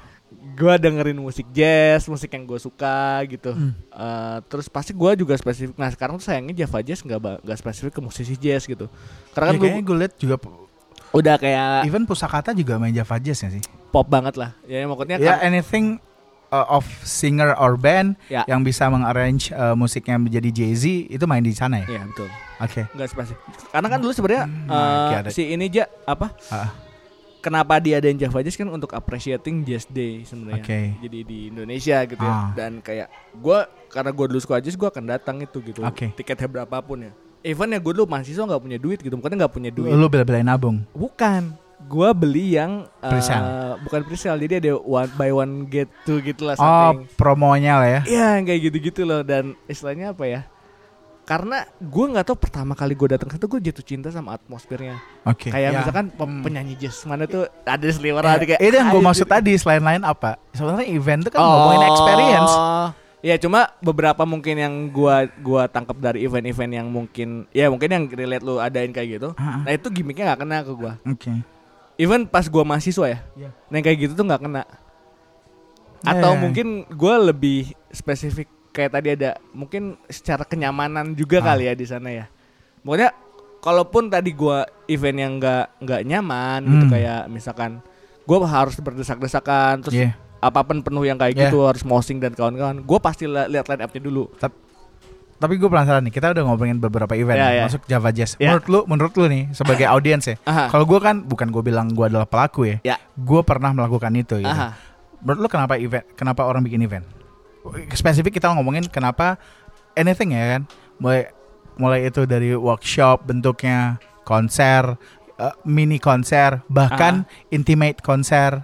Gue dengerin musik jazz, musik yang gue suka gitu. Mm. Uh, terus pasti gue juga spesifik. Nah sekarang tuh sayangnya Java Jazz nggak nggak spesifik ke musisi jazz gitu. Karena ya, kan kayaknya gue liat juga. Udah kayak even Pusakata juga main Java Jazz gak sih? Pop banget lah. Ya maksudnya yeah, kan anything uh, of singer or band ya, yang bisa mengarrange uh, musiknya menjadi jazzy itu main di sana ya. Iya betul. Oke. Okay. Enggak spasi. Karena kan dulu sebenarnya hmm, uh, si ini aja apa? Uh. Kenapa diadain Java Jazz kan untuk appreciating Jazz Day sebenarnya. Okay. Jadi di Indonesia gitu uh. ya. Dan kayak gue karena gue dulu suka jazz gue akan datang itu gitu. Okay. Tiketnya berapapun ya. Even ya gue dulu mahasiswa nggak punya duit gitu, bukannya nggak punya duit. Lu bela-belain nabung? Bukan, gue beli yang uh, presale, bukan presale, jadi ada one by one get two gitulah. Oh, promonya lah ya? Iya, kayak gitu-gitu loh. Dan istilahnya apa ya? Karena gue nggak tahu pertama kali gue datang ke situ gue jatuh cinta sama atmosfernya. Oke. Okay. Kayak ya, misalkan hmm. penyanyi jazz mana tuh ada sliver eh, ada kayak. Itu yang gue maksud tadi selain lain apa? Sebenarnya event itu kan ngomongin oh. experience. Ya cuma beberapa mungkin yang gua gua tangkap dari event-event yang mungkin ya mungkin yang relate lu adain kayak gitu. Uh-huh. Nah itu gimmicknya nggak kena ke gua. Oke. Okay. Even pas gua mahasiswa ya, yeah. nah kayak gitu tuh nggak kena. Atau yeah. mungkin gua lebih spesifik kayak tadi ada mungkin secara kenyamanan juga uh. kali ya di sana ya. Pokoknya kalaupun tadi gua event yang nggak nggak nyaman hmm. gitu kayak misalkan gua harus berdesak-desakan terus. Yeah. Apapun penuh yang kayak yeah. gitu harus moshing dan kawan-kawan. Gue pasti lihat line up-nya dulu. Ta- Tapi gue penasaran nih, kita udah ngobrolin beberapa event yeah, yeah. masuk Java Jazz. yeah. Menurut lu, menurut lu nih sebagai audiens ya. Kalau gue kan, bukan gue bilang gue adalah pelaku ya, yeah. gue pernah melakukan itu gitu. Menurut lu kenapa event, kenapa orang bikin event? Spesifik kita ngomongin kenapa anything ya kan. Mulai, mulai itu dari workshop bentuknya, konser, uh, mini konser, bahkan Aha. intimate konser.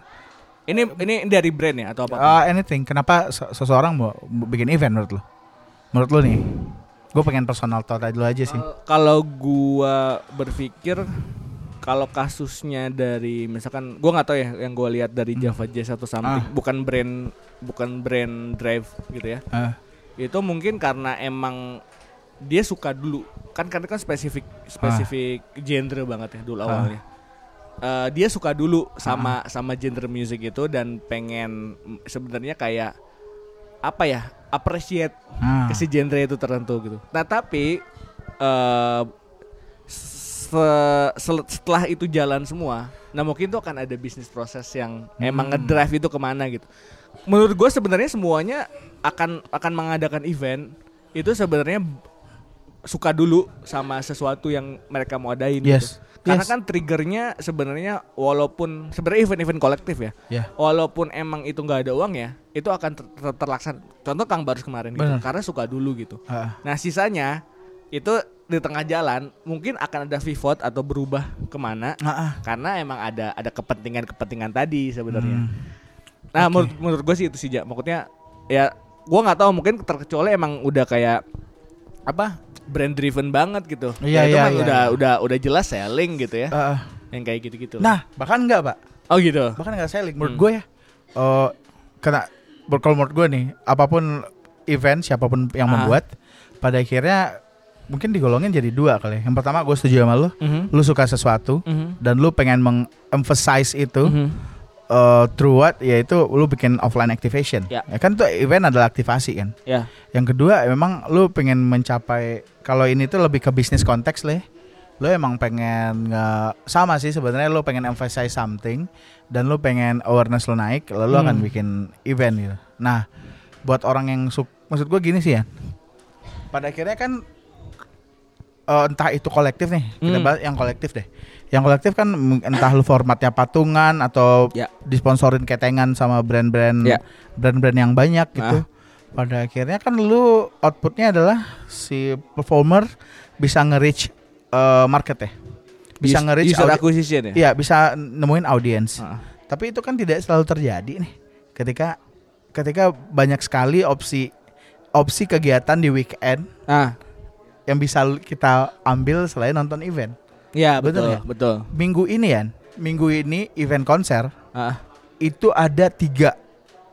Ini ini dari brand ya atau apa? Uh, anything. Kenapa seseorang mau bikin event menurut lo? Menurut lo nih, gue pengen personal thought aja dulu aja sih. Uh, kalau gue berpikir, kalau kasusnya dari misalkan, gue nggak tahu ya yang gue lihat dari Java Jazz atau something, uh. bukan brand, bukan brand drive gitu ya. Uh. Itu mungkin karena emang dia suka dulu, kan karena kan spesifik spesifik uh. genre banget ya dulu uh. awalnya. Uh, dia suka dulu sama uh-huh. sama genre music itu dan pengen sebenarnya kayak apa ya appreciate uh. ke si genre itu tertentu gitu. Nah tapi uh, se- setelah itu jalan semua, nah mungkin tuh akan ada bisnis proses yang hmm. emang ngedrive itu kemana gitu. Menurut gue sebenarnya semuanya akan akan mengadakan event itu sebenarnya suka dulu sama sesuatu yang mereka mau adain. Yes. Gitu. Karena yes. kan triggernya sebenarnya walaupun sebenarnya event-event kolektif ya, yeah. walaupun emang itu nggak ada uang ya, itu akan ter- ter- terlaksana. Contoh Kang Barus kemarin gitu, karena suka dulu gitu. Uh. Nah sisanya itu di tengah jalan mungkin akan ada pivot atau berubah kemana, uh. karena emang ada ada kepentingan-kepentingan tadi sebenarnya. Hmm. Nah okay. menurut menurut gue sih itu sih ja, maksudnya ya gue nggak tahu mungkin terkecuali emang udah kayak apa? Brand driven banget gitu. Iya, ya itu iya, kan iya, udah iya. udah udah jelas selling gitu ya. Uh, yang kayak gitu-gitu. Nah, bahkan enggak, Pak. Oh gitu. Bahkan enggak selling menurut hmm. gue ya. Uh, karena kalau menurut gue nih, apapun event siapapun yang ah. membuat pada akhirnya mungkin digolongin jadi dua kali. Yang pertama gue setuju sama lu. Mm-hmm. Lu suka sesuatu mm-hmm. dan lu pengen meng-emphasize itu. Mm-hmm. Uh, through what yaitu lu bikin offline activation yeah. ya kan tuh event adalah aktivasi kan yeah. yang kedua memang lu pengen mencapai kalau ini tuh lebih ke bisnis konteks leh lu emang pengen uh, sama sih sebenarnya lu pengen emphasize something dan lu pengen awareness lu naik lalu hmm. akan bikin event gitu. Nah buat orang yang su- maksud gue gini sih ya pada akhirnya kan Uh, entah itu kolektif nih, kita bahas hmm. yang kolektif deh. Yang kolektif kan entah lu formatnya patungan atau yeah. disponsorin ketengan sama brand-brand yeah. brand-brand yang banyak gitu. Ah. Pada akhirnya kan lu outputnya adalah si performer bisa nge-reach uh, market ya, bisa Use, nge-reach user acquisition ya? Iya, bisa nemuin audience. Uh. Tapi itu kan tidak selalu terjadi nih. Ketika ketika banyak sekali opsi opsi kegiatan di weekend uh. yang bisa kita ambil selain nonton event. Iya, betul, betul, betul. Minggu ini ya, minggu ini event konser uh. itu ada tiga.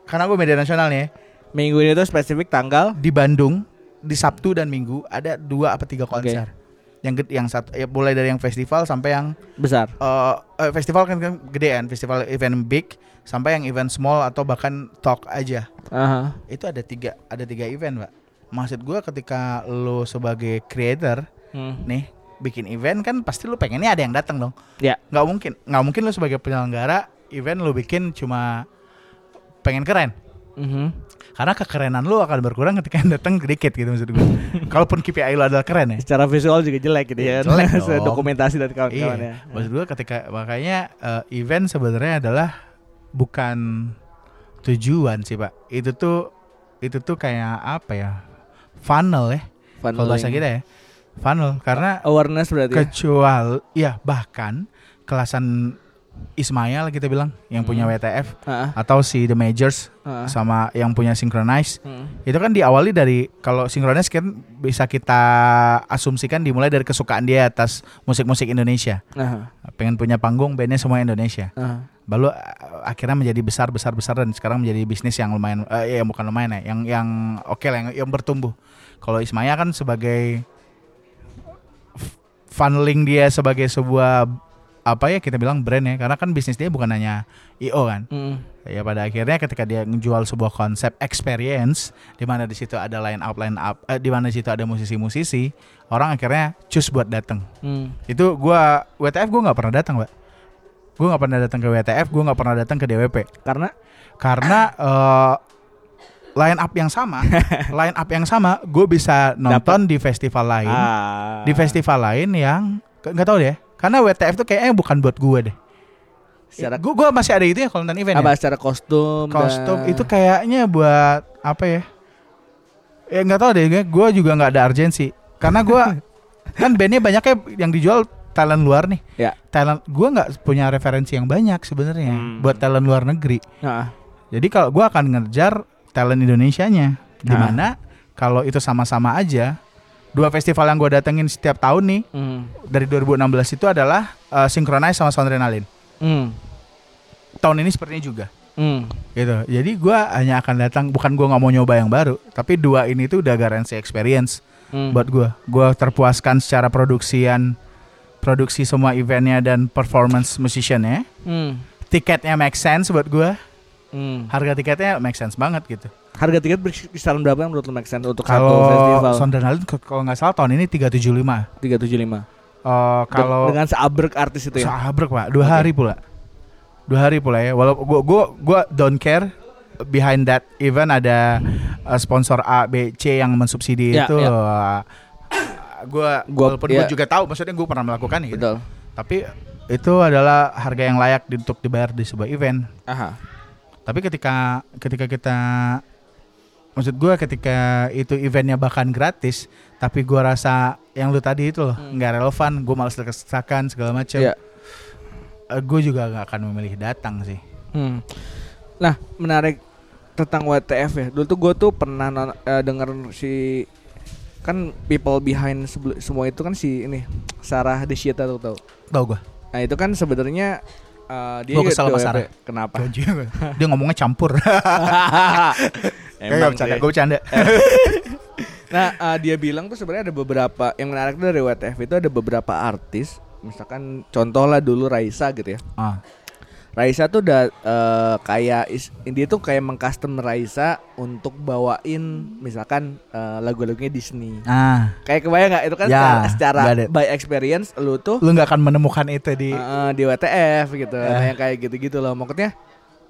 Karena gue media nasional nih. Minggu ini tuh spesifik tanggal di Bandung di Sabtu dan Minggu ada dua apa tiga konser. Okay. Yang gede, yang satu ya, mulai dari yang festival sampai yang besar. Uh, festival kan, kan gedean, festival event big sampai yang event small atau bahkan talk aja. Uh-huh. Itu ada tiga, ada tiga event, Pak. Maksud gue ketika lo sebagai creator hmm. nih bikin event kan pasti lo pengennya ada yang datang dong. Ya. Yeah. Gak mungkin, gak mungkin lo sebagai penyelenggara event lo bikin cuma pengen keren. Mm-hmm. Karena kekerenan lu akan berkurang ketika yang datang sedikit gitu maksud gue. Kalaupun K P I lu adalah keren ya. Secara visual juga jelek gitu ya. Jelek dong. Dokumentasi dan kawan-kawan iya. ya. Maksud gue ketika makanya uh, event sebenarnya adalah bukan tujuan sih Pak. Itu tuh itu tuh kayak apa ya? Funnel ya. Kalau bahasa kita ya. Funnel karena awareness berarti. Kecuali ya, ya bahkan kelasan Ismaya lah kita bilang yang punya hmm. W T F uh-uh. atau si The Majors uh-uh. sama yang punya Synchronize uh-uh. itu kan diawali dari kalau Synchronize kan bisa kita asumsikan dimulai dari kesukaan dia atas musik-musik Indonesia uh-huh. pengen punya panggung bandnya semua Indonesia uh-huh. baru akhirnya menjadi besar besar besar dan sekarang menjadi bisnis yang lumayan uh, ya bukan lumayan ya yang yang oke okay lah yang, yang bertumbuh. Kalau Ismaya kan sebagai funneling dia sebagai sebuah apa ya kita bilang brand ya karena kan bisnis dia bukan hanya I O kan mm. ya pada akhirnya ketika dia menjual sebuah konsep experience di mana di situ ada line up line up eh, di mana di situ ada musisi-musisi orang akhirnya choose buat datang mm. itu gue W T F gue nggak pernah datang Pak gue nggak pernah datang ke W T F gue nggak pernah datang ke D W P karena karena uh, line up yang sama line up yang sama gue bisa nonton Dapet. di festival lain ah. di festival lain yang nggak tahu deh. Karena W T F tuh kayaknya bukan buat gue deh. Secara gue gue masih ada itu ya kalau nonton event. Apa ya? Secara kostum. Kostum dan... itu kayaknya buat apa ya? Ya nggak tahu deh. Gue juga nggak ada urgensi. Karena gue kan bandnya banyaknya yang dijual talent luar nih. Ya. Talent gue nggak punya referensi yang banyak sebenarnya hmm. buat talent luar negeri. Nah. Jadi kalau gue akan ngejar talent Indonesianya. Dimana nah. kalau itu sama-sama aja. Dua festival yang gue datengin setiap tahun nih mm. dari dua ribu enam belas itu adalah uh, Synchronize sama Soundrenaline. Mm. Tahun ini sepertinya juga. Mm. Gitu. Jadi gue hanya akan datang. Bukan gue nggak mau nyoba yang baru, tapi dua ini tuh udah garansi experience mm. buat gue. Gue terpuaskan secara produksian, produksi semua eventnya dan performance musiciannya. Mm. Tiketnya make sense buat gue. Mm. Harga tiketnya make sense banget gitu. Harga tiket kisaran berapa yang menurut lo make sense untuk satu festival? Soundrenaline kalau nggak salah tahun ini tiga ratus tujuh puluh lima tiga ratus tujuh puluh lima Uh, kalau dengan seabrek artis itu ya? Seabrek Pak, dua okay. hari pula, dua hari pula ya. Walaupun gua gua gua don't care behind that event ada uh, sponsor A, B, C yang mensubsidi yeah, itu. Yeah. Uh, gua, gua walaupun yeah. gua juga tahu, maksudnya gua pernah melakukan gitu. Betul. Tapi itu adalah harga yang layak untuk dibayar di sebuah event. Aha. Tapi ketika ketika kita maksud gue ketika itu eventnya bahkan gratis, tapi gue rasa yang lu tadi itu loh hmm. gak relevan, gue malas terkesakan segala macam. Yeah. Uh, gue juga gak akan memilih datang sih. Hmm. Nah menarik tentang W T F ya. Dulu tuh gue tuh pernah non- uh, denger si kan people behind sebel- semua itu kan si ini Sarah Deshieta tuh tau? Tau gue. Nah itu kan sebenarnya. Uh, dia gue kesel sama Sarah. Kenapa? Dia ngomongnya campur. Emang gue bercanda. Nah uh, dia bilang tuh sebenarnya ada beberapa yang menarik tuh dari W T F itu ada beberapa artis. Misalkan contoh lah dulu Raisa gitu ya. Ah. Raisa tuh udah uh, kayak dia tuh kayak mengcustom Raisa untuk bawain misalkan uh, lagu-lagunya Disney. Ah. Kayak kebayang nggak itu kan ya, secara, secara by experience lu tuh lu nggak akan menemukan itu di uh, di W T F gitu. Eh. Kayak gitu-gitu loh. Maksudnya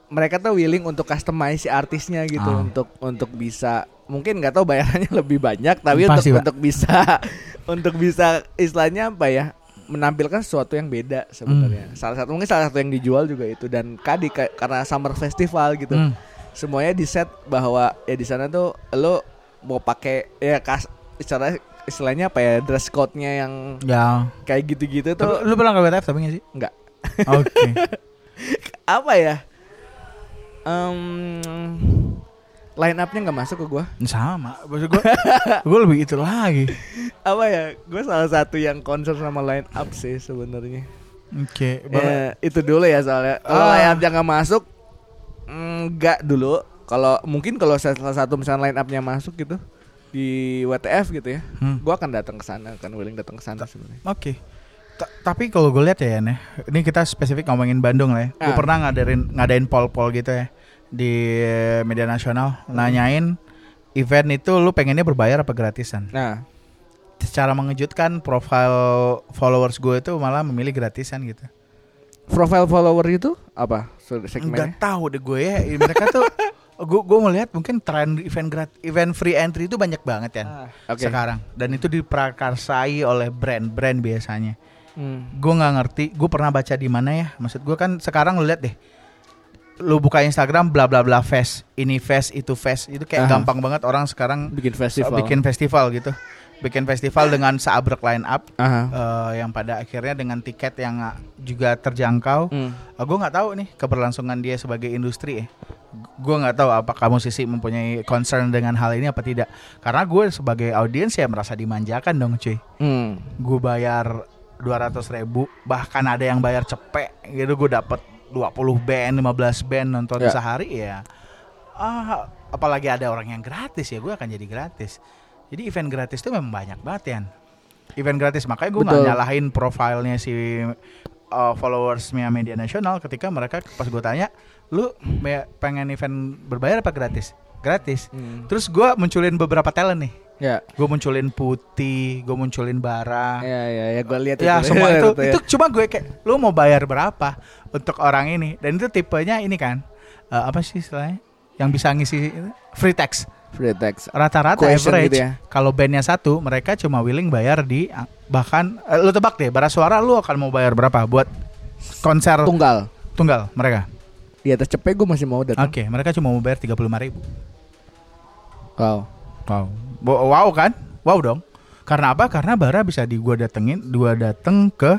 mereka tuh willing untuk customize si artisnya gitu ah. untuk untuk bisa mungkin nggak tahu bayarannya lebih banyak tapi pasti, untuk Pak. untuk bisa untuk bisa istilahnya apa ya? Menampilkan sesuatu yang beda sebenarnya. Mm. Salah satu mungkin salah satu yang dijual juga itu dan kadi karena summer festival gitu. Mm. semuanya di set bahwa ya di sana tuh lo mau pakai ya kas istilahnya, istilahnya apa ya dress code-nya yang ya. Kayak gitu-gitu tuh. Lu pernah ke W T F tapi nggak sih? Nggak. Oke. Okay. Apa ya? Um, line up-nya nggak masuk ke gue. Sama. Maksud gue, gue lebih itu lagi. Apa ya? Gue salah satu yang concern sama line up sih sebenarnya. Oke. Okay, ya, itu dulu ya soalnya. Kalau uh. line up-nya nggak masuk, nggak dulu. Kalau mungkin kalau salah satu misalnya line up-nya masuk gitu di W T F gitu ya, hmm. gue akan datang ke sana, akan willing datang ke sana sebenarnya. Oke. Okay. Tapi kalau gue lihat ya, nih, ini kita spesifik ngomongin Bandung lah ya. Ah. Gue pernah ngadain ngadain poll-poll gitu ya di Media Nasional, hmm. nanyain event itu lu pengennya berbayar apa gratisan. Nah, secara mengejutkan profil followers gue itu malah memilih gratisan gitu. Profil follower itu apa segmennya? Gak tahu deh gue ya. Mereka tuh gue gue melihat mungkin tren event grat, event free entry itu banyak banget ya ah, okay. sekarang. Dan itu diprakarsai oleh brand-brand biasanya. Hmm. Gue nggak ngerti. Gue pernah baca di mana ya. Maksud gue kan sekarang lu lihat deh. Lu buka Instagram bla bla bla fest. Ini fest, itu fest. Itu kayak uh-huh. gampang banget orang sekarang bikin festival. Bikin festival gitu. Bikin festival dengan seabrek line up uh-huh. uh, yang pada akhirnya dengan tiket yang juga terjangkau. Mm. Uh, gue nggak tahu nih keberlangsungan dia sebagai industri. Eh. Gue nggak tahu apakah musisi mempunyai concern dengan hal ini apa tidak. Karena gue sebagai audiens ya merasa dimanjakan dong cuy. Mm. Gue bayar dua ratus ribu, bahkan ada yang bayar cepet gitu. Gue dapet dua puluh band, lima belas band nonton yeah. sehari ya. Ah, apalagi ada orang yang gratis ya, gue akan jadi gratis. Jadi event gratis tuh memang banyak banget ya. Event gratis, makanya gue gak nyalahin profilnya si uh, followersnya Media Nasional ketika mereka pas gue tanya, lu pengen event berbayar apa gratis? Gratis. Hmm. Terus gue munculin beberapa talent nih. Ya. Gue munculin Putih, gue munculin Bara. Ya ya ya, gue lihat itu. Ya semua itu. Itu cuma gue kayak, lu mau bayar berapa untuk orang ini? Dan itu tipenya ini kan, uh, apa sih istilahnya? Yang bisa ngisi free text. Free text. Rata-rata question average gitu ya. Kalau bandnya satu, mereka cuma willing bayar di bahkan eh, lu tebak deh, Barasuara lu akan mau bayar berapa buat konser tunggal? Tunggal mereka. Di atas cepet gue masih mau datang. Oke, okay, mereka cuma mau bayar tiga puluh lima ribu. Wow. Wow. Wow kan? Wow dong. Karena apa? Karena Bara bisa di gua datengin, gua dateng ke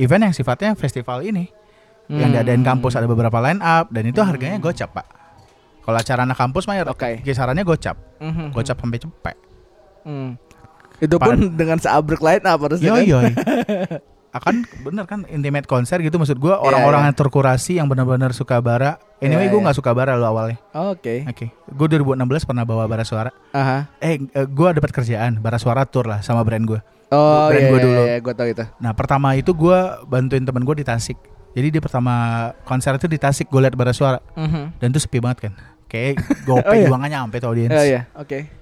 event yang sifatnya festival ini. Hmm. Yang diadain kampus, ada beberapa line up dan itu harganya hmm. gocap, Pak. Kalau acara anak kampus mah okay. kisarannya gocap, mm-hmm. gocap sampai cepet. Mm. Itu pun Pan- dengan seabrek lain apa harusnya? Yoi yoi. Akan bener kan intimate konser gitu, maksud gue orang-orang yeah, yeah. yang terkurasi yang benar-benar suka Bara. Anyway yeah, gue nggak yeah. suka Bara lo awalnya. Oke. Oh, Oke. Okay. Okay. Gue dua ribu enam belas pernah bawa Barasuara. Aha. Eh gue dapat kerjaan Barasuara tour lah sama brand gue. Oh brand yeah, gue dulu. Iya yeah, gue tahu itu. Nah pertama itu gue bantuin temen gue di Tasik. Jadi dia pertama konser itu di Tasik, gue liat Barasuara. Uh-huh. Dan itu sepi banget kan. Kayak gope oh, iya. juga gak nyampe tuh audiens. Oh, iya. Okay.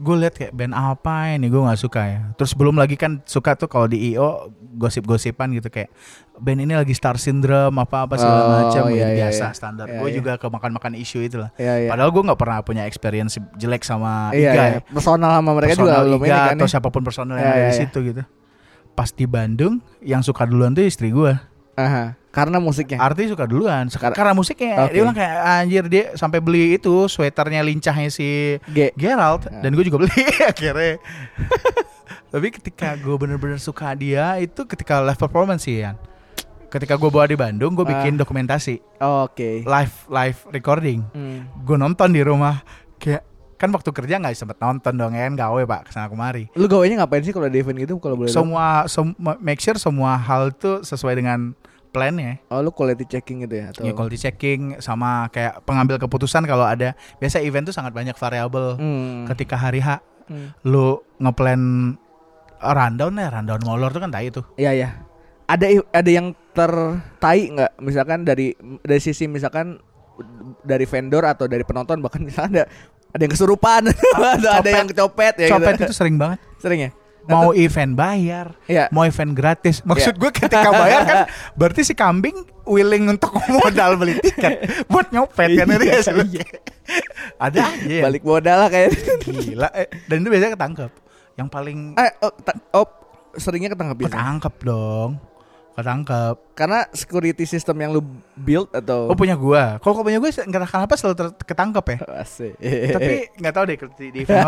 Gue liat kayak band apa ini, gue gak suka ya. Terus belum lagi kan suka tuh kalau di I O gosip-gosipan gitu kayak band ini lagi star syndrome apa-apa segala oh, macam iya, iya, biasa iya. standar iya, gue iya. juga kemakan-makan isu itulah iya, iya. Padahal gue gak pernah punya experience jelek sama iya, Iga iya. Personal sama mereka personal juga Iga, ini kan, atau siapapun personal iya, yang ada iya. di situ gitu. Pas di Bandung yang suka duluan tuh istri gue. Aha, karena musiknya. Artis suka duluan. Sekar- karena musiknya. Okay. Dia bilang kayak anjir, dia sampai beli itu sweaternya lincahnya si G- Gerald uh. dan gue juga beli akhirnya. Tapi ketika gue benar-benar suka dia itu ketika live performance sih ya. Ketika gue bawa di Bandung, gue bikin uh. dokumentasi. Oh, oke. Okay. Live live recording. Hmm. Gue nonton di rumah kayak kan waktu kerja nggak sempet nonton dong kan, gawe pak kesana kemari. Lu gawenya ngapain sih kalau di event gitu kalau boleh? Semua sem- make sure semua hal itu sesuai dengan plannya. Oh lu quality checking gitu ya? Atau? Ya quality checking sama kayak pengambil keputusan kalau ada. Biasa event tuh sangat banyak variabel. Hmm. Ketika hari H, hmm. lu ngeplan rundown ya rundown molor tuh kan tai tuh. Iya iya. Ada ada yang tertai nggak? Misalkan dari dari sisi misalkan dari vendor atau dari penonton bahkan misalnya ada. Ada yang kesurupan, ada copet. yang copet ya Copet gitu. Itu sering banget. Sering ya? Mau Tentu. event bayar, yeah. mau event gratis. Maksud yeah. gue ketika bayar kan berarti si kambing willing untuk modal beli tiket buat nyopet kan dia. Ada aja. Balik modal lah kayak gila. Dan itu biasanya ketangkep. Yang paling eh, oh, ta- oh seringnya ketangkep. Ketangkep dong. ketangkep. Karena security system yang lu build atau? Oh punya gua. Kalau punya gua nggak tahu kenapa selalu ter- ketangkep ya. Asik. Tapi nggak tahu deh di, di film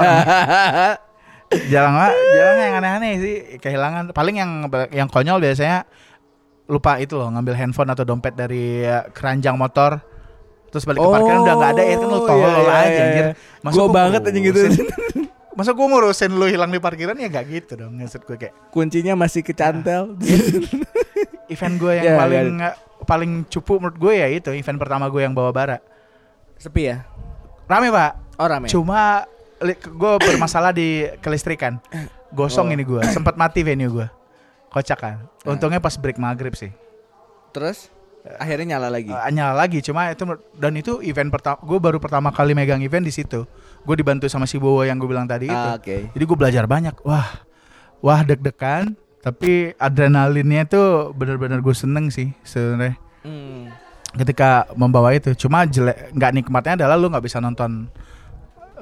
jarang lah, jarang yang aneh-aneh sih kehilangan. Paling yang yang konyol biasanya lupa itu loh ngambil handphone atau dompet dari keranjang motor. Terus balik ke parkiran oh, udah nggak ada ya kan lu tolol iya, iya, aja anjir. Iya. Gua banget anjing gitu. Masa gue ngurusin lu hilang di parkiran ya gak gitu dong. Maksud gue kayak kuncinya masih kecantel. Event gue yang yeah, paling yeah. paling cupu menurut gue ya itu event pertama gue yang bawa bara. Sepi ya? Rame pak. Oh rame. Cuma li- gue bermasalah di kelistrikan. Gosong oh. ini gue. Sempat mati venue gue. Kocak kan. Untungnya pas break maghrib sih. Terus? Akhirnya nyala lagi. Uh, nyala lagi, cuma itu dan itu event pertama gue baru pertama kali megang event di situ. Gue dibantu sama si Bowo yang gue bilang tadi ah, itu. Okay. Jadi gue belajar banyak. Wah, wah deg-degan, tapi adrenalinnya tuh benar-benar gue seneng sih sebenarnya. Hmm. Ketika membawa itu, cuma jelek nggak nikmatnya adalah lu nggak bisa nonton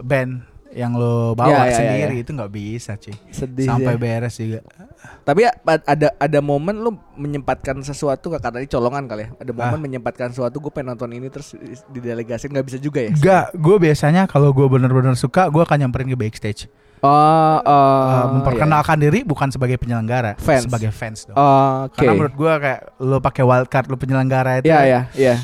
band yang lo bawa ya, ya, sendiri ya, ya. Itu nggak bisa cuy. Sedih sampai ya. Beres juga. Tapi ya, ada ada momen lo menyempatkan sesuatu gak katanya colongan kali ya. Ada momen ah. menyempatkan sesuatu gue pengen nonton ini terus didelegasin nggak bisa juga ya? Gak, gue biasanya kalau gue benar-benar suka gue akan nyamperin ke backstage. Oh, uh, uh, memperkenalkan ya. Diri bukan sebagai penyelenggara, fans. Sebagai fans dong. Uh, okay. Karena menurut gue kayak lo pakai wildcard lo penyelenggara itu. Iya iya iya.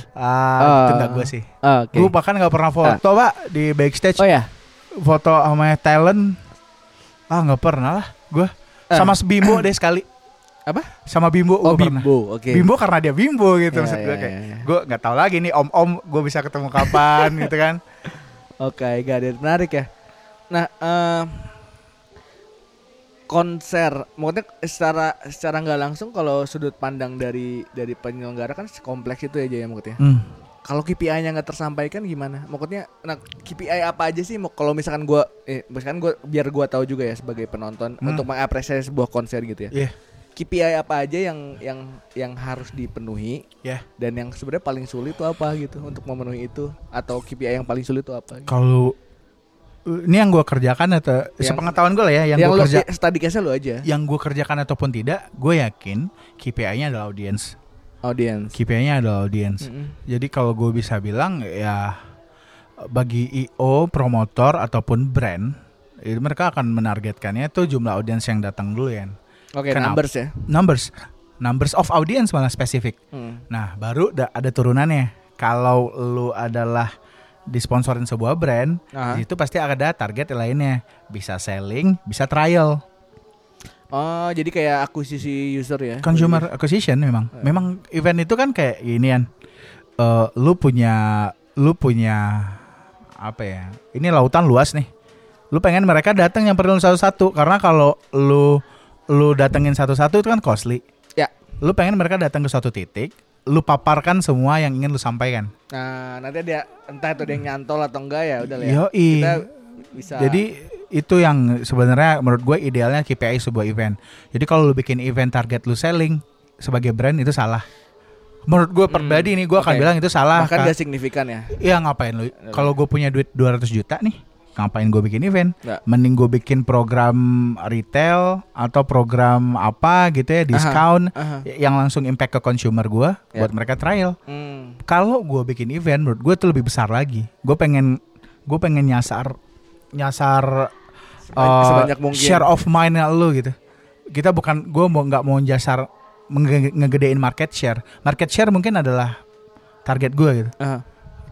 Itu nggak gue sih. Uh, okay. Gue bahkan nggak pernah foto uh. pak di backstage. Oh ya. Foto sama talent ah nggak pernah lah gue sama eh. Bimbo deh sekali apa sama Bimbo oh gua Bimbo oke okay. Bimbo karena dia Bimbo gitu yeah, maksud gue yeah, kayak yeah, yeah. gue nggak tahu lagi nih om om gue bisa ketemu kapan gitu kan oke okay, gak ada menarik ya nah uh, konser maksudnya secara secara nggak langsung kalau sudut pandang dari dari penyelenggara kan kompleks itu aja ya maksudnya hmm. Kalau K P I-nya nggak tersampaikan gimana? Maksudnya, nah K P I apa aja sih? Kalau misalkan gue, eh, misalkan gue biar gue tahu juga ya sebagai penonton hmm. untuk mengapresiasi sebuah konser gitu ya. Yeah. K P I apa aja yang yang yang harus dipenuhi? Yeah. Dan yang sebenarnya paling sulit itu apa gitu untuk memenuhi itu? Atau K P I yang paling sulit itu apa? Gitu? Kalau ini yang gue kerjakan atau yang, sepengetahuan gue lah ya, yang, yang gue kerja. Study case-nya lo aja. Yang gue kerjakan ataupun tidak, gue yakin K P I-nya adalah audience. Audience. K P I-nya adalah audience. Mm-hmm. Jadi kalau gue bisa bilang ya bagi I O, promotor ataupun brand, ya mereka akan menargetkannya itu jumlah audience yang datang dulu ya. Oke, okay, numbers ya. Numbers. Numbers of audience malah spesifik. Mm. Nah, baru da- ada turunannya. Kalau lu adalah disponsorin sebuah brand, uh-huh. Itu pasti ada target lainnya. Bisa selling, bisa trial. Oh, jadi kayak akuisisi user ya? Consumer acquisition memang. Memang event itu kan kayak ginian. Uh, lu punya, lu punya apa ya? Ini lautan luas nih. Lu pengen mereka datang nyamperin lu satu-satu karena kalau lu lu datengin satu-satu itu kan costly. Ya. Lu pengen mereka datang ke suatu titik. Lu paparkan semua yang ingin lu sampaikan. Nah, nanti dia entah itu dia nyantol atau enggak ya udah ya. Yoi. Kita bisa. Jadi itu yang sebenarnya menurut gue idealnya K P I sebuah event. Jadi kalau lu bikin event target lu selling sebagai brand itu salah. Menurut gue pribadi hmm, nih gue okay. akan bilang itu salah. Bahkan gak signifikan ya. Iya ngapain lu? Kalau gue punya duit dua ratus juta nih, ngapain gue bikin event? Nggak. Mending gue bikin program retail atau program apa gitu ya, diskon yang langsung impact ke consumer gue yeah. buat mereka trial. Hmm. Kalau gue bikin event menurut gue itu lebih besar lagi. Gue pengen gue pengen nyasar nyasar Uh, share of mind lu gitu. Kita bukan, gue mau nggak mau jasar menge- ngegedein market share. Market share mungkin adalah target gue gitu. Uh-huh.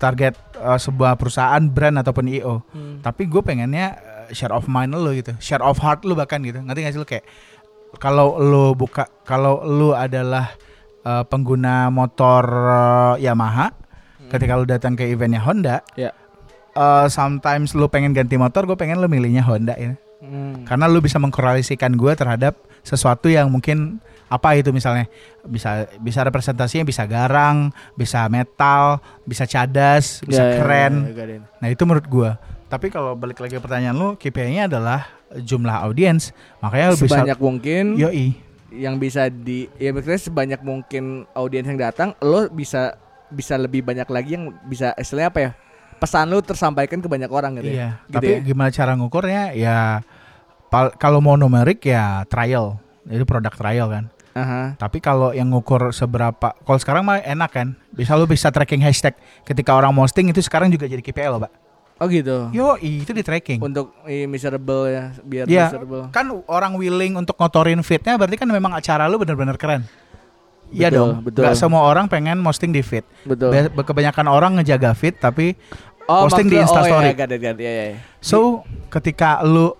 Target uh, sebuah perusahaan, brand ataupun I O. Hmm. Tapi gue pengennya uh, share of mind lu gitu, share of heart lu bahkan gitu. Ngerti nggak sih lu kayak kalau lu buka, kalau lu adalah uh, pengguna motor uh, Yamaha, hmm. ketika lu datang ke eventnya Honda. Yeah. Uh, sometimes lu pengen ganti motor, gue pengen lu milihnya Honda ya. Hmm. Karena lu bisa mengkorelasikan gue terhadap sesuatu yang mungkin apa itu misalnya bisa bisa representasinya bisa garang, bisa metal, bisa cadas, bisa yeah, keren. Yeah, yeah, nah itu menurut gue. Tapi kalau balik lagi ke pertanyaan lu, K P I-nya adalah jumlah audiens. Makanya lu bisa sebanyak mungkin. Yoi. Yang bisa di ya maksudnya sebanyak mungkin audiens yang datang, lu bisa bisa lebih banyak lagi yang bisa istilahnya apa ya? Pesan lu tersampaikan ke banyak orang gitu iya, ya. Gitu tapi ya? Gimana cara ngukurnya? Ya pal- kalau mau numerik ya trial. Jadi produk trial kan. Uh-huh. Tapi kalau yang ngukur seberapa, kalau sekarang mah enak kan, bisa lu bisa tracking hashtag ketika orang posting itu sekarang juga jadi K P I loh, Pak. Oh gitu. Yo, itu di tracking. Untuk i, miserable ya, biar yeah. miserable. Kan orang willing untuk ngotorin feed-nya berarti kan memang acara lu benar-benar keren. Iya dong. Betul. Gak semua orang pengen posting di feed. Betul. Be- kebanyakan orang ngejaga feed tapi oh, posting maksud, di Insta story. Oh, ya, ya, ya, ya. So, ketika lu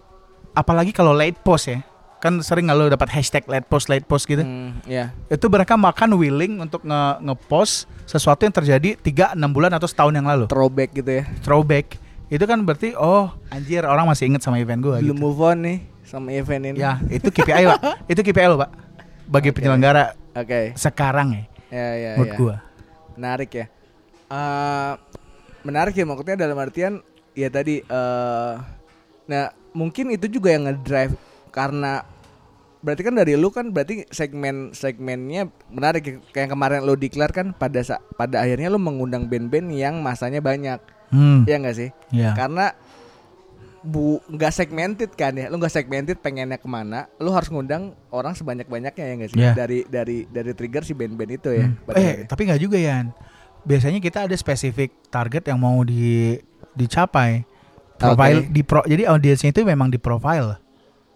apalagi kalau late post ya. Kan sering gak lu dapat hashtag late post, late post gitu. Mm, yeah. Itu mereka makan willing untuk nge- nge-post sesuatu yang terjadi tiga, enam bulan atau setahun yang lalu. Throwback gitu ya. Throwback. Itu kan berarti oh anjir orang masih inget sama event gue gitu. Belum move on nih sama event ini. Ya itu K P I Pak. Itu K P I lo Pak. Bagi okay. penyelenggara okay. sekarang ya, ya, ya menurut ya. gue. Menarik ya. uh, Menarik ya maksudnya dalam artian ya tadi uh, nah mungkin itu juga yang ngedrive. Karena berarti kan dari lu kan berarti segmen-segmennya menarik. Kayak kemarin lo declare kan pada, sa- pada akhirnya lo mengundang band-band yang masanya banyak. Hmm. Iya nggak sih? Yeah. Karena bu nggak segmented kan ya, lu nggak segmented pengennya kemana, lu harus ngundang orang sebanyak banyaknya ya nggak sih? Yeah. Dari dari dari trigger si band-band itu ya. Hmm. Eh tapi nggak juga Yan. Biasanya kita ada spesifik target yang mau di dicapai. Profile okay. di pro, jadi audiensnya itu memang di profile.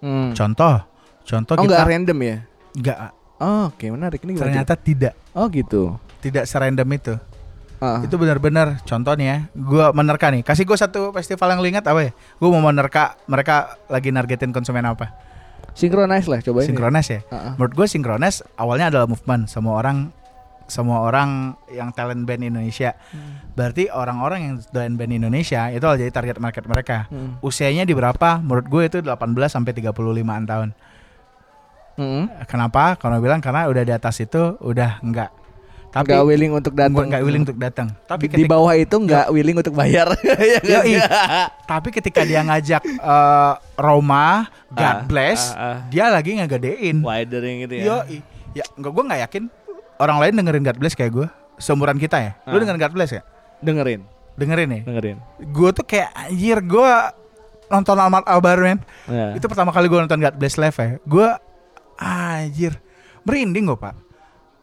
Hmm. Contoh, contoh oh, kita. Oh nggak random ya? Nggak. Oh, oke okay, menarik ini. Ternyata gitu. Tidak. Oh gitu. Tidak serandom itu. Uh. Itu benar-benar contohnya gue menerka nih. Kasih gue satu festival yang lu ingat apa ya? Gue mau menerka mereka lagi nargetin konsumen apa. Synchronize lah coba. Synchronize ya uh-uh. Menurut gue Synchronize awalnya adalah movement. Semua orang Semua orang yang talent band Indonesia. hmm. Berarti orang-orang yang talent band Indonesia itu jadi target market mereka. hmm. Usianya di berapa? Menurut gue itu delapan belas sampai tiga puluh limaan tahun. hmm. Kenapa? Karena bilang karena udah di atas itu udah enggak. Tapi nggak willing untuk datang, nggak willing untuk datang. Tapi ketika, di bawah itu nggak willing untuk bayar. ya, iya. Tapi ketika dia ngajak uh, Roma, God uh, bless, uh, uh. dia lagi ngegedein. Widening gitu ya. Yo, ya nggak, gue nggak yakin orang lain dengerin God bless kayak gue. Seumuran kita ya. Uh. Lu dengerin God bless ya? Dengerin. Dengerin ya. Dengerin. Gue tuh kayak anjir gue nonton Almat Albar men. Yeah. Itu pertama kali gue nonton God bless live ya. Gue anjir merinding gue Pak.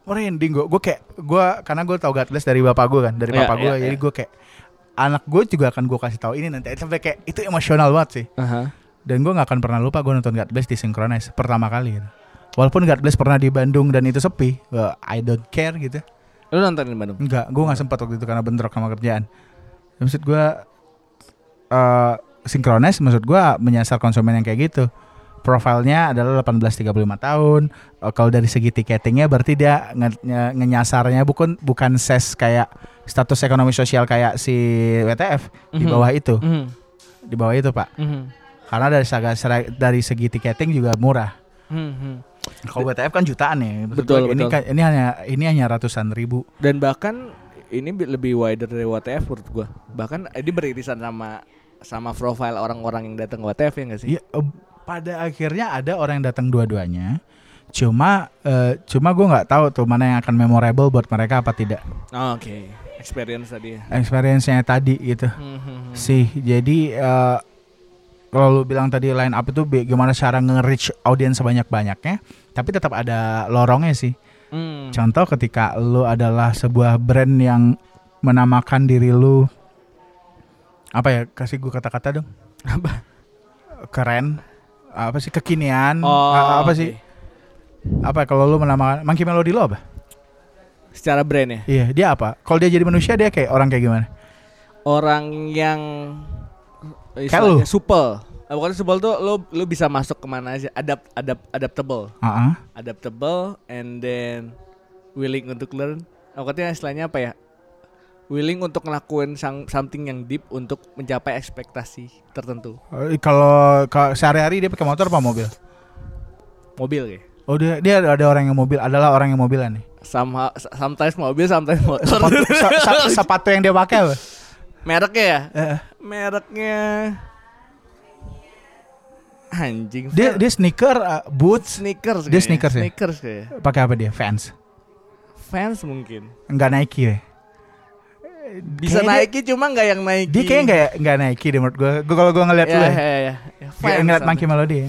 Merinding gue, gue kayak gue karena gue tau God bless dari bapak gue kan, dari yeah, papa gue, yeah, jadi yeah. gue kayak anak gue juga akan gue kasih tahu ini nanti. Sampai kayak itu emosional banget sih. Uh-huh. Dan gue nggak akan pernah lupa gue nonton God bless di Synchronize pertama kali. Gitu. Walaupun God bless pernah di Bandung dan itu sepi, well, I don't care gitu. Lo nonton di Bandung? Enggak, gue nggak sempat waktu itu karena bentrok sama kerjaan. Maksud gue uh, Synchronize, maksud gue menyasar konsumen yang kayak gitu. Profilnya adalah delapan belas sampai tiga puluh lima tahun. Kalau dari segi tiketingnya berarti dia nge- nge- nyasarnya bukan bukan ses kayak status ekonomi sosial kayak si W T F. Mm-hmm. Di bawah itu. Mm-hmm. Di bawah itu, Pak. Mm-hmm. Karena dari saga, dari segi tiketing juga murah. Mm-hmm. Kalau W T F kan jutaan ya. Betul, ini betul. Kan, ini hanya ini hanya ratusan ribu. Dan bahkan ini lebih wider dari W T F menurut gua. Bahkan ini beririsan sama sama profil orang-orang yang datang ke W T F ya enggak sih? Iya. Uh, Pada akhirnya ada orang yang datang dua-duanya. Cuma uh, cuma gue gak tahu tuh mana yang akan memorable buat mereka apa tidak. Oh, oke okay. Experience tadi Experience-nya tadi gitu. Mm-hmm. Sih jadi uh, kalau lu bilang tadi line up itu gimana cara nge-reach audience sebanyak-banyaknya. Tapi tetap ada lorongnya sih. Mm. Contoh ketika lu adalah sebuah brand yang menamakan diri lu. Apa ya? Kasih gue kata-kata dong. Apa? Keren. Apa sih kekinian? Oh, apa okay. sih? Apa kalau lu menamakan Monkey Melody lo apa? Secara brand ya? Iya, dia apa? Kalau dia jadi manusia dia kayak orang kayak gimana? Orang yang istilahnya supel. Nah, bukan supel tuh lo lo bisa masuk kemana aja, adapt adapt adaptable. Uh-huh. Adaptable and then willing untuk learn. Nah, katanya istilahnya apa ya? Willing untuk ngelakuin something yang deep untuk mencapai ekspektasi tertentu. Kalau sehari-hari dia pakai motor apa mobil? Mobil ya. Oh dia, dia ada orang yang mobil, adalah orang yang mobilan nih. Sama sometimes mobil, sometimes motor. Sepatu, sa- sa- sepatu yang dia pakai apa? Mereknya ya? Uh. Mereknya anjing. Dia dia sneaker, uh, boots, sneakers. Dia sneakers ya. Sneakers ya. Pakai apa dia? Vans. Vans mungkin. Enggak Nike ya. Bisa naiki cuma nggak yang naiki. Dia kayaknya nggak nggak naiki deh menurut gue. Gue kalau gue ngeliat ya, lu ya, ya, ya. Ya, kayak ngeliat Monkey Melody. Ya.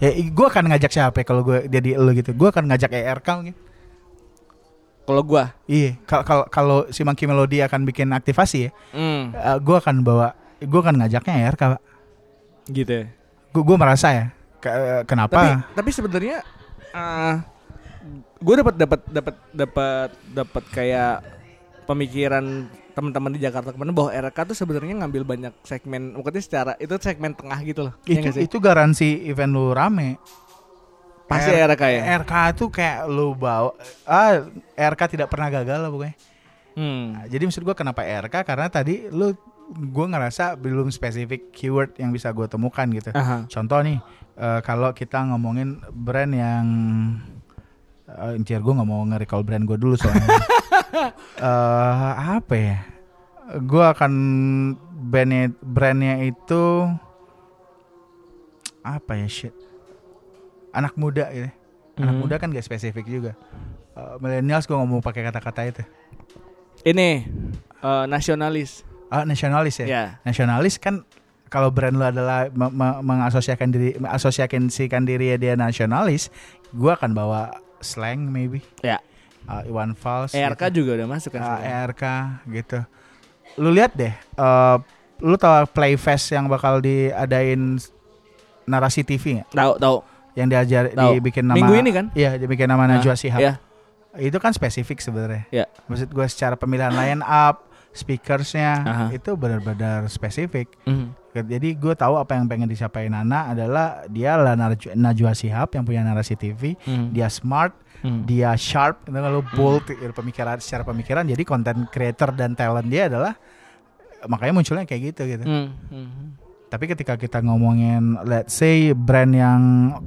Ya gue akan ngajak siapa kalau gue jadi lo gitu. Gue akan ngajak E R K mungkin. Kalau gue? Iya. Kalau kalau si Monkey Melody akan bikin aktivasi ya. Mm. Uh, gue akan bawa, gue akan ngajaknya E R K Pak. Gitu ya? Gue gue merasa ya. Ke, kenapa? Tapi, tapi sebenarnya uh, gue dapat dapat dapat dapat dapat kayak pemikiran teman-teman di Jakarta kemarin bahwa R K tuh sebenarnya ngambil banyak segmen, maksudnya secara itu segmen tengah gitu loh. Itu ya itu garansi event lu rame. Pasti R- RK ya. R K tuh kayak lu bawa ah R K tidak pernah gagal lah pokoknya. Hmm. Nah, jadi maksud gue kenapa R K karena tadi lu gue ngerasa belum spesifik keyword yang bisa gue temukan gitu. Aha. Contoh nih uh, kalau kita ngomongin brand yang uh, intinya gue nggak mau nge-recall brand gue dulu soalnya. uh, apa ya? Gue akan brandnya, brandnya itu apa ya shit? Anak muda gitu. Anak hmm. muda kan gak spesifik juga. Uh, millennials gue nggak mau pakai kata-kata itu. Ini uh, nasionalis. Ah, nasionalis ya. Yeah. Nasionalis kan kalau brand lu adalah me- me- mengasosiasikan diri, mengasosiasikan diri dia nasionalis, gua akan bawa slang maybe. Ya. Yeah. Uh, Iwan Fals. E R K gitu. Juga udah masuk kan. Uh, E R K gitu. Lu lihat deh, uh, lu tahu Playfest yang bakal diadain Narasi T V enggak? Tahu, tahu. Yang diajar tau. Dibikin nama minggu ini kan? Iya, dibikin nama nah, Najwa Shihab. Yeah. Itu kan spesifik sebenarnya. Yeah. Maksud gua secara pemilihan line up speakersnya aha. itu benar-benar spesifik. Mm. Jadi gue tahu apa yang pengen disampaikan Nana adalah dia lah Najwa Shihab yang punya Narasi T V, mm. dia smart, mm. dia sharp, lalu bold mm. pemikiran secara pemikiran. Jadi content creator dan talent dia adalah makanya munculnya kayak gitu gitu. Mm. Mm. Tapi ketika kita ngomongin let's say brand yang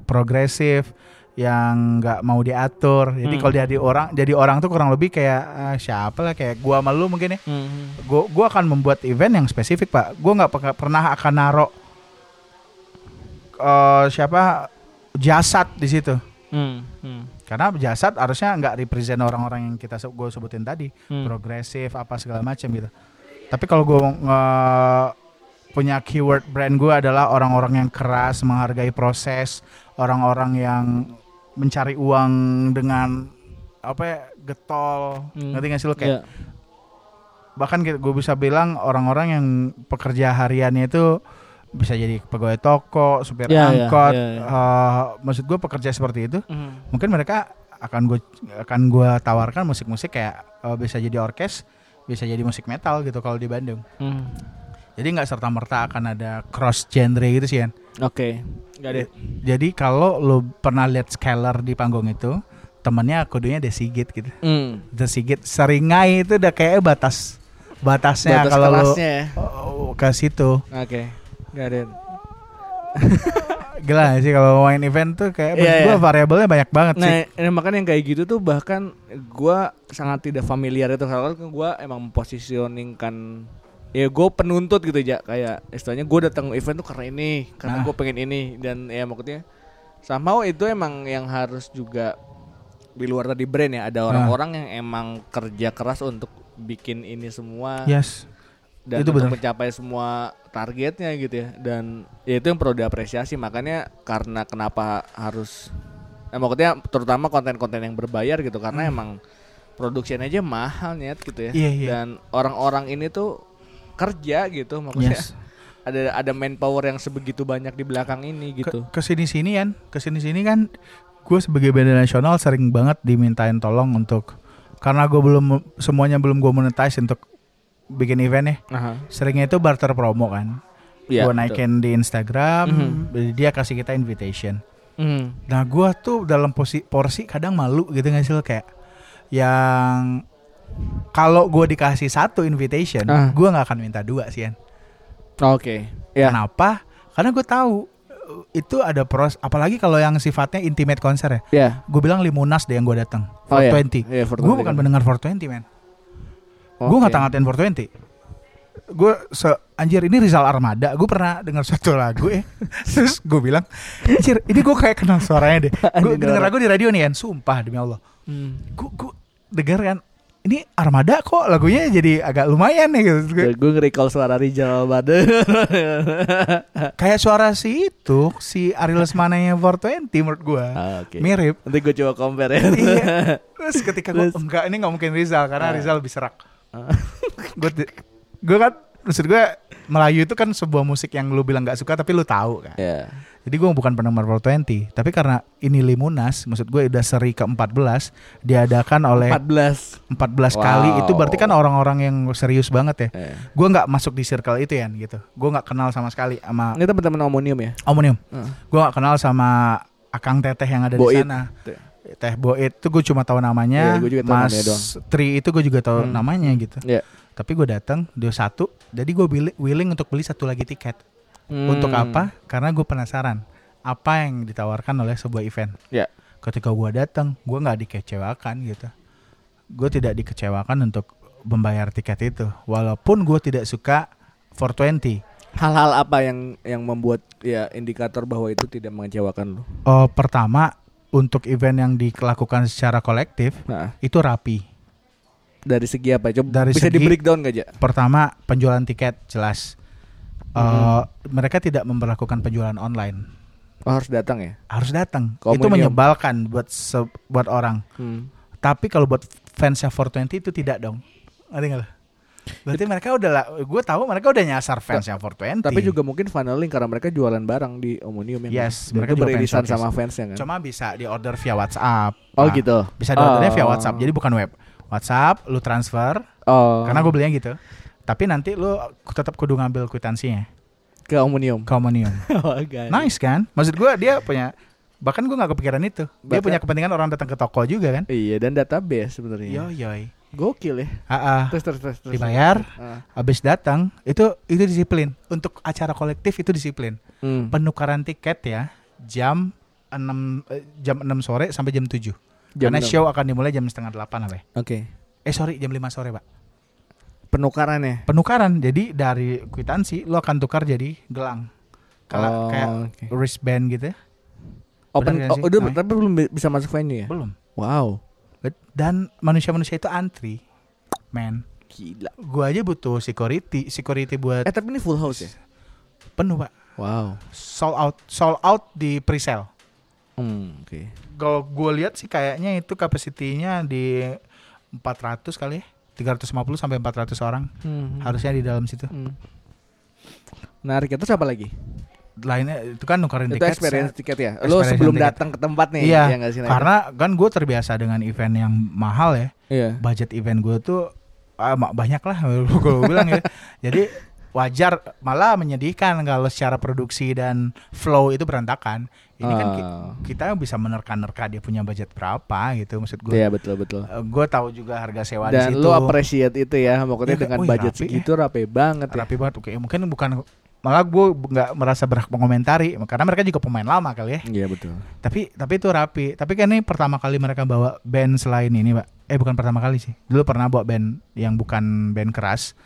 progresif yang nggak mau diatur, jadi hmm. kalau jadi orang, jadi orang tuh kurang lebih kayak uh, siapa lah kayak gua sama lu mungkin ya, hmm. gua gua akan membuat event yang spesifik Pak, gua nggak pe- pernah akan naruh uh, siapa jasad di situ, hmm. Hmm. karena jasad harusnya nggak represent orang-orang yang kita gua sebutin tadi, hmm. progresif apa segala macam gitu. Tapi kalau gua uh, punya keyword brand gua adalah orang-orang yang keras, menghargai proses, orang-orang yang mencari uang dengan apa ya getol, hmm. ngerti nggak sih lo kayak yeah. bahkan gue bisa bilang orang-orang yang pekerja hariannya itu bisa jadi pegawai toko, supir yeah, angkot, yeah, yeah, yeah. Uh, maksud gue pekerja seperti itu, mm. mungkin mereka akan gue akan gue tawarkan musik-musik kayak uh, bisa jadi orkes, bisa jadi musik metal gitu kalau di Bandung. Mm. Jadi nggak serta merta akan ada cross genre gitu sih kan? Oke, nggak ada. Jadi kalau lo pernah lihat Skeller di panggung itu, temennya kodenya The Sigit gitu. Mm. The Sigit seringai itu udah kayak batas batasnya batas kalau lo ya. oh, oh, ke situ. Oke, nggak ada. Gila sih kalau main event tuh kayak yeah, gue yeah. variabelnya banyak banget nah, sih. Nah, makanya yang kayak gitu tuh bahkan gue sangat tidak familiar itu karena gue emang mempositioningkan ya gue penuntut gitu aja kayak istilahnya gue datang event tuh karena ini karena nah. gue pengen ini dan ya maksudnya somehow itu emang yang harus juga di luar tadi brand ya ada orang-orang nah. yang emang kerja keras untuk bikin ini semua yes. dan itu untuk bener. Mencapai semua targetnya gitu ya dan ya itu yang perlu diapresiasi makanya karena kenapa harus ya maksudnya terutama konten-konten yang berbayar gitu karena hmm. emang produksinya aja mahal nyet gitu ya yeah, yeah. dan orang-orang ini tuh kerja gitu maksudnya yes. ada ada manpower yang sebegitu banyak di belakang ini gitu. Ke sini sini kan, ke sini sini kan gue sebagai band nasional sering banget dimintain tolong untuk karena gue belum semuanya belum gue monetize untuk bikin event ya. Uh-huh. Seringnya itu barter promo kan. Ya, gue naikin betul. Di Instagram, mm-hmm. dia kasih kita invitation. Mm-hmm. Nah gue tuh dalam porsi, porsi kadang malu gitu nggak sih lo kayak yang kalau gue dikasih satu invitation, uh. gue nggak akan minta dua sih kan. Oke. Okay. Yeah. Kenapa? Karena gue tahu itu ada pros. Apalagi kalau yang sifatnya intimate konser ya. Yeah. Gue bilang Limunas deh yang gue datang. Oh, four twenty. Yeah. Yeah, gue bukan mendengar four twenty men. Okay. Gue nggak tangatin four twenty. Gue se- anjir ini Rizal Armada. Gue pernah dengar satu lagu ya. Terus gue bilang, anjir ini gue kayak kenal suaranya deh. Gue denger lagu di radio nih kan. Sumpah demi Allah. Hmm. Gue dengar kan. ini Armada kok lagunya jadi agak lumayan ya gitu. Ya, gue nge-recall suara Rizal Armada. Kayak suara si itu, si Ariel Lesmana-nya four twenty menurut gue. Ah, okay. Mirip. Nanti gue coba compare ya. Iya. Terus ketika gue, enggak ini gak mungkin Rizal karena ah. Rizal lebih serak. Ah. gue, gue kan, maksud gue Melayu itu kan sebuah musik yang lu bilang gak suka tapi lu tahu kan. Yeah. Jadi gue bukan penggemar four twenty, tapi karena ini Limunas, maksud gue udah seri ke-empat belas diadakan oleh empat belas empat belas wow. kali, itu berarti kan orang-orang yang serius banget ya. Yeah. Gue nggak masuk di circle itu ya, gitu. Gue nggak kenal sama sekali sama. Ini teman-teman Omnium ya? Omnium. Uh. Gue nggak kenal sama Akang Teteh yang ada Boit. Di sana. Teh Boit itu gue cuma tahu namanya. Yeah, Mas namanya Tri itu gue juga tahu hmm. namanya gitu. Yeah. Tapi gue datang dia satu, jadi gue willing untuk beli satu lagi tiket. Hmm. Untuk apa? Karena gue penasaran apa yang ditawarkan oleh sebuah event. Yeah. Ketika gue datang, gue nggak dikecewakan gitu. Gue tidak dikecewakan untuk membayar tiket itu, walaupun gue tidak suka four twenty. Hal-hal apa yang yang membuat ya indikator bahwa itu tidak mengecewakan lo? Oh, pertama untuk event yang dilakukan secara kolektif nah. itu rapi. Dari segi apa? Coba bisa di breakdown gak aja? Pertama penjualan tiket jelas. Uh, mm-hmm. Mereka tidak memperlakukan penjualan online. Oh, harus datang ya? Harus datang. Komunium. Itu menyebalkan buat se- buat orang. Hmm. Tapi kalau buat fansnya four twenty itu tidak dong. Ngerti gak? Berarti It, mereka udah lah, gue tahu mereka udah nyasar fansnya four twenty. Tapi juga mungkin funneling karena mereka jualan barang di Omnium. Yes, mereka beririsan sama fansnya kan. Cuma bisa di order via WhatsApp. Oh nah, gitu. Bisa di ordernya oh. via WhatsApp. Jadi bukan web. WhatsApp, lu transfer. Oh. Karena gue belinya gitu. Tapi nanti lu tetap kudu ngambil kwitansinya ke Omnium. Ke Omnium. Oh, nice kan? Maksud gue dia punya, bahkan gue gak kepikiran itu. Dia bahkan punya kepentingan orang datang ke toko juga kan? Iya, dan database sebenarnya. Yoyoy. Gokil ya. Uh-uh. Terus, terus, terus, terus. Dibayar, uh. abis datang, itu itu disiplin. Untuk acara kolektif itu disiplin. Hmm. Penukaran tiket ya jam enam jam enam sore sampai jam tujuh. Jam Karena enam. Show akan dimulai jam setengah delapan apa ya? Oke. Okay. Eh sorry jam lima sore pak. Penukaran ya? Penukaran, jadi dari kwitansi lo akan tukar jadi gelang kalau oh, kayak okay. wristband gitu ya. Open, oh, udah, nah. Tapi belum bisa masuk venue ya? Belum. Wow. Dan manusia-manusia itu antri, man. Gila. Gua aja butuh security, security buat. Eh tapi ini full house ya? Penuh pak. Wow. Sold out, sold out di pre-sale. Hmm, oke. Okay. Kalau gua lihat sih kayaknya itu kapasitinya di empat ratus kali ya. tiga ratus lima puluh sampai empat ratus orang hmm. harusnya di dalam situ. Hmm. Menarik. Terus apa lagi? Lainnya itu kan nukarin tiket. Itu experience se- tiket ya. Lo sebelum datang ke tempat nih iya, ya enggak sih? Karena kan gue terbiasa dengan event yang mahal ya. Iya. Budget event gue tuh ah, banyak lah gue bilang ya. Jadi wajar, malah menyedihkan kalau secara produksi dan flow itu berantakan. Ini uh. kan kita bisa menerka-nerka dia punya budget berapa gitu maksud gue. Iya betul betul. Gue tahu juga harga sewa di situ. Dan lo appreciate itu ya, maksudnya ya, dengan oh, budget rapi, segitu rapi banget. Ya. Rapi banget. Oke, mungkin bukan, malah gue nggak merasa berhak mengomentari karena mereka juga pemain lama kali ya. Iya betul. Tapi tapi itu rapi. Tapi kan ini pertama kali mereka bawa band selain ini, Pak. Eh bukan pertama kali sih. Dulu pernah bawa band yang bukan band keras.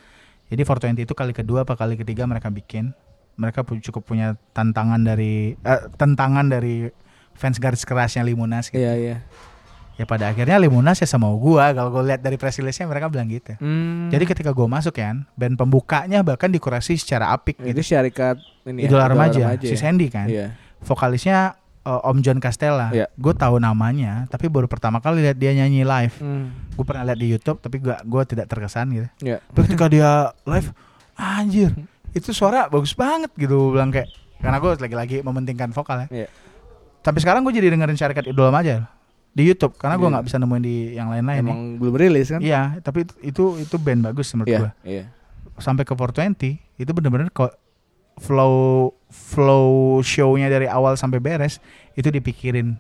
Jadi four twenty itu kali kedua apa kali ketiga mereka bikin. Mereka cukup punya tantangan dari eh, tentangan dari fans garis kerasnya Limunas gitu. Iya, iya. Ya pada akhirnya Limunas ya sama gua kalau gua lihat dari press release-nya mereka bilang gitu. Hmm. Jadi ketika gua masuk ya, band pembukanya bahkan dikurasi secara apik gitu. Itu syarikat ini Idol ya, Armaja, si Sandy kan. Iya. Vokalisnya uh, Om John Castella. Iya. Gua tahu namanya, tapi baru pertama kali lihat dia nyanyi live. Hmm. Gue pernah lihat di YouTube tapi gue gue tidak terkesan gitu. Yeah. Tapi ketika dia live, anjir, itu suara bagus banget gitu bilang kayak karena gue lagi-lagi mementingkan vokal ya. Yeah. Tapi sekarang gue jadi dengerin syarikat Idol aja di YouTube karena gue yeah. nggak bisa nemuin di yang lain-lain. Emang nih. Belum rilis kan? Iya, tapi itu itu band bagus menurut yeah. gue. Yeah. Sampai ke four twenty itu benar-benar kok flow flow show-nya dari awal sampai beres itu dipikirin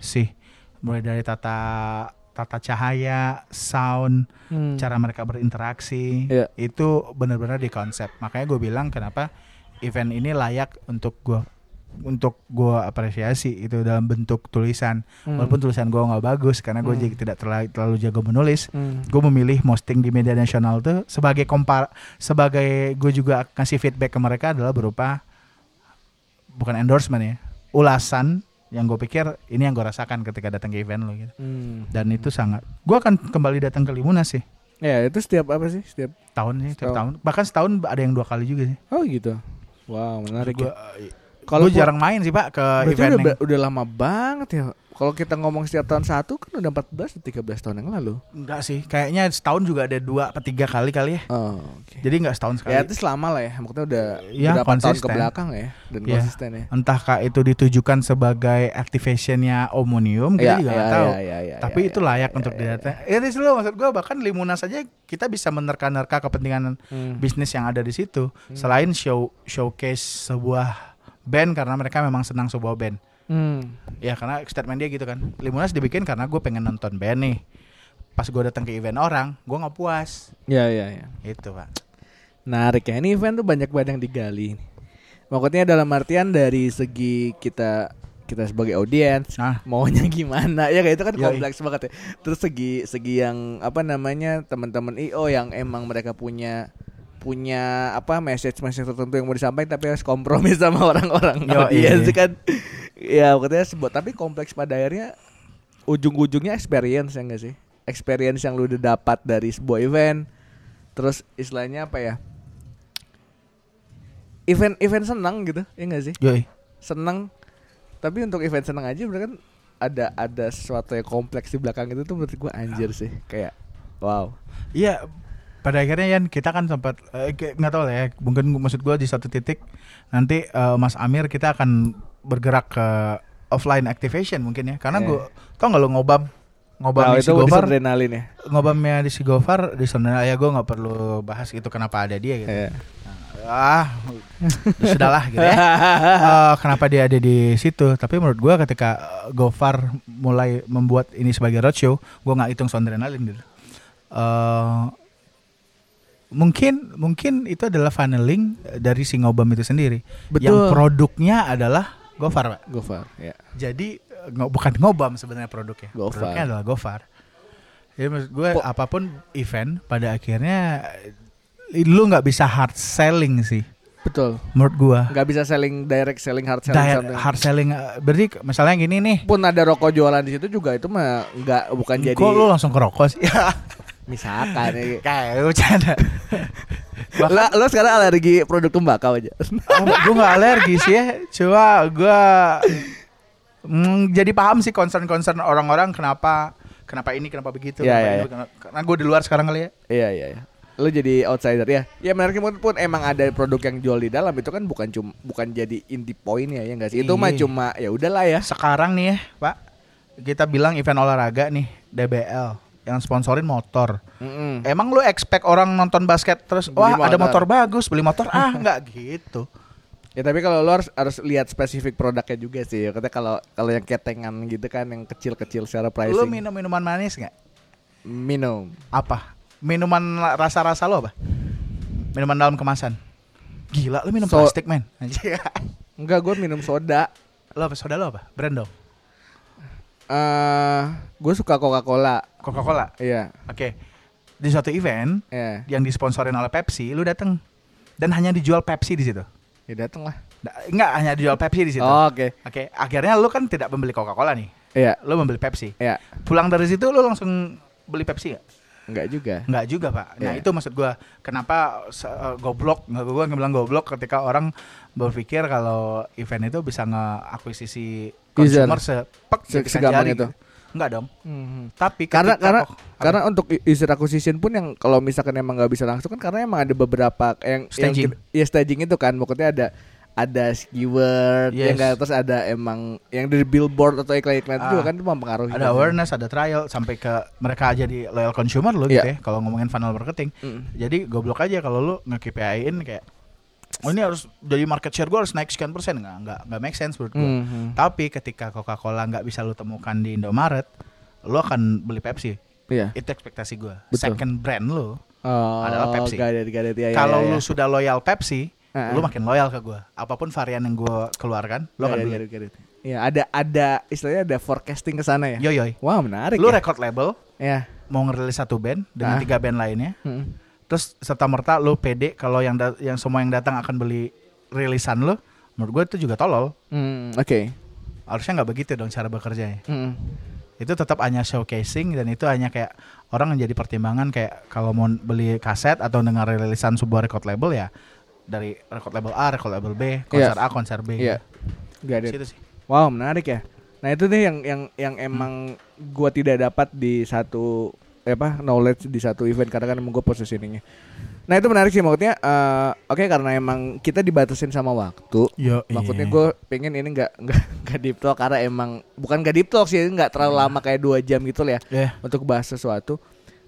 sih mulai dari tata tata cahaya, sound, hmm. cara mereka berinteraksi, yeah. itu benar-benar di konsep. Makanya gue bilang kenapa event ini layak untuk gue untuk gue apresiasi itu dalam bentuk tulisan, hmm. walaupun tulisan gue nggak bagus karena gue hmm. tidak terlalu, terlalu jago menulis. Hmm. Gue memilih posting di Media Nasional tuh sebagai kompar, sebagai gue juga kasih feedback ke mereka adalah berupa bukan endorsement ya, ulasan yang gue pikir ini yang gue rasakan ketika datang ke event lo gitu. Hmm. Dan itu sangat, gue akan kembali datang ke Limunas sih. Ya itu setiap apa sih? Setiap tahun sih, setiap tahun. Bahkan setahun ada yang dua kali juga sih. Oh gitu. Wow, menarik. Gua, ya. Kalau jarang main sih Pak ke event. Udah, udah lama banget ya. Kalau kita ngomong setiap tahun satu kan udah empat belas sampai tiga belas tahun yang lalu. Enggak sih, kayaknya setahun juga ada dua atau tiga kali kali ya. Oh, okay. Jadi enggak setahun sekali. Ya itu selama lah ya, maksudnya udah ya, berapa konsisten. Tahun ke belakang ya dan ya. Konsisten ya. Entah kah itu ditujukan sebagai activation-nya Omnium, gue ya, juga enggak ya, tahu. Ya, ya, ya, tapi ya, itu layak ya, untuk ya, didatang. Ya itu ya. Maksud gue bahkan Limunas aja kita bisa menerka-nerka kepentingan hmm. bisnis yang ada di situ. Hmm. Selain show showcase sebuah band karena mereka memang senang sebuah band. Hmm. Ya karena statement dia gitu kan, Limunas dibikin karena gue pengen nonton band nih. Pas gue datang ke event orang, gue nggak puas. Ya ya ya. Itu Pak. Menarik ya, ini event tuh banyak banget yang digali. Maksudnya dalam artian dari segi kita kita sebagai audiens nah. maunya gimana ya kayak itu kan Yoi. Kompleks banget ya. Terus segi segi yang apa namanya teman-teman I O yang emang mereka punya punya apa message-message tertentu yang mau disampaikan tapi harus kompromi sama orang-orang audiens kan. Ya katanya sebut tapi kompleks pada akhirnya ujung-ujungnya experience ya nggak sih, experience yang lu udah dapat dari sebuah event. Terus istilahnya apa ya, event-event senang gitu ya nggak sih? Yoi. Senang tapi untuk event senang aja berarti kan ada ada sesuatu yang kompleks di belakang itu tuh menurut gue anjir sih kayak wow. Iya pada akhirnya Yan kita kan sempat eh, nggak tahu lah ya mungkin maksud gue di satu titik nanti eh, Mas Amir kita akan bergerak ke offline activation mungkin ya karena yeah. gue tau nggak lo ngobam ngobam nah, di Gofar ya? Ngobamnya di Gofar di Soundrenaline ya gue nggak perlu bahas itu kenapa ada dia gitu yeah. nah, ah sudahlah gitu ya uh, kenapa dia ada di situ tapi menurut gue ketika Gofar mulai membuat ini sebagai roadshow gue nggak hitung Soundrenaline gitu uh, mungkin mungkin itu adalah funneling dari si Ngobam itu sendiri. Betul. Yang produknya adalah Gofar, Pak. Gofar, ya. Jadi ng- bukan Ngobam sebenarnya produknya. Gofar. Produknya adalah Gofar. Jadi maksud gue po- apapun event pada akhirnya lu nggak bisa hard selling sih. Betul. Menurut gue. Nggak bisa selling direct selling hard selling. Direct something. Hard selling berarti misalnya gini nih. Pun ada rokok jualan di situ juga itu mah nggak bukan jadi. Kok lu langsung ke rokok sih? Misalkan ya. Kayak bercanda. Bahkan, lo, lo sekarang alergi produk tembakau aja. Oh, gue gak alergi sih ya. Cuma gue mm, jadi paham sih concern-concern orang-orang kenapa kenapa ini, kenapa begitu ya, kenapa ya, ini, ya. Kenapa, karena gue di luar sekarang kali ya. Iya, iya, iya. Lo jadi outsider ya. Ya menarik pun emang ada produk yang jual di dalam. Itu kan bukan cuma bukan jadi inti poin ya, ya gak sih? Itu mah cuma ya udahlah ya. Sekarang nih ya Pak, kita bilang event olahraga nih D B L yang sponsorin motor. Mm-hmm. Emang lu expect orang nonton basket terus beli wah motor. Ada motor bagus beli motor ah nggak gitu. Ya tapi kalau lu harus, harus lihat spesifik produknya juga sih. Katanya kalau kalau yang ketengan gitu kan yang kecil-kecil secara pricing. Lu minum minuman manis nggak? Minum. Apa? Minuman rasa-rasa lu apa? Minuman dalam kemasan. Gila lu minum so- plastik men. Enggak gue minum soda. Lu apa soda lu apa? Brand dong. Uh, gue suka Coca-Cola. Coca-Cola? Iya. Oke. Okay. Di suatu event yeah. yang disponsorin oleh Pepsi, lu datang dan hanya dijual Pepsi di situ. Ya datang lah. Enggak hanya dijual Pepsi di situ. Oh, oke. Okay. Oke. Okay. Akhirnya lu kan tidak membeli Coca-Cola nih. Iya. Yeah. Lu membeli Pepsi. Iya. Yeah. Pulang dari situ lu langsung beli Pepsi nggak? Enggak juga. Enggak juga Pak. Nah yeah. itu maksud gue. Kenapa uh, goblok? Gue bilang goblok ketika orang berpikir kalau event itu bisa ngeakuisisi consumer sepek segampang itu. Enggak dong. Mm-hmm. Tapi karena karena oh, karena apa? Untuk user acquisition pun yang kalau misalkan emang enggak bisa langsung kan karena emang ada beberapa yang staging. Yang, ya staging itu kan maksudnya ada ada keyword yes. yang enggak terus ada emang yang dari billboard atau iklan-iklan ah, itu kan itu mempengaruhi. Ada awareness, ada trial sampai ke mereka jadi loyal consumer lo yeah. gitu ya kalau ngomongin funnel marketing. Mm. Jadi goblok aja kalau lu nge-K P I-in kayak oh ini harus jadi market share gue harus naik sekian persen nggak nggak nggak make sense menurut gue. Mm-hmm. Tapi ketika Coca-Cola nggak bisa lo temukan di Indomaret, lo akan beli Pepsi. Iya. Itu ekspektasi gue. Second brand lo oh, adalah Pepsi. Ya, kalau ya, ya. Lo sudah loyal Pepsi, uh-huh. lo makin loyal ke gue. Apapun varian yang gue keluarkan, lo akan beli. Iya ada ada istilahnya ada forecasting ke sana ya. Yo yo. Wow menarik. Lo ya? Record label, ya. Mau ngerilis satu band dengan ah. tiga band lainnya. Hmm. Terus serta merta lo pede kalau yang da- yang semua yang datang akan beli rilisan lo, menurut gue itu juga tolol. Mm, Oke. Okay. harusnya nggak begitu dong cara bekerjanya. Mm-hmm. Itu tetap hanya showcasing dan itu hanya kayak orang menjadi pertimbangan kayak kalau mau beli kaset atau dengar rilisan sebuah record label ya dari record label A, record label B, konser yeah. A, konser B. Iya. Yeah. Gitu. Wow, menarik ya. Nah, itu nih yang yang yang emang hmm. gua tidak dapat di satu apa knowledge di satu event karena kan emang gua positioningnya. Nah, itu menarik sih maksudnya uh, oke okay, karena emang kita dibatasin sama waktu. Yo, maksudnya iya. Gua pengen ini enggak enggak enggak deep talk karena emang bukan enggak deep talk sih, enggak terlalu lama kayak dua jam gitu lah ya yeah. untuk bahas sesuatu.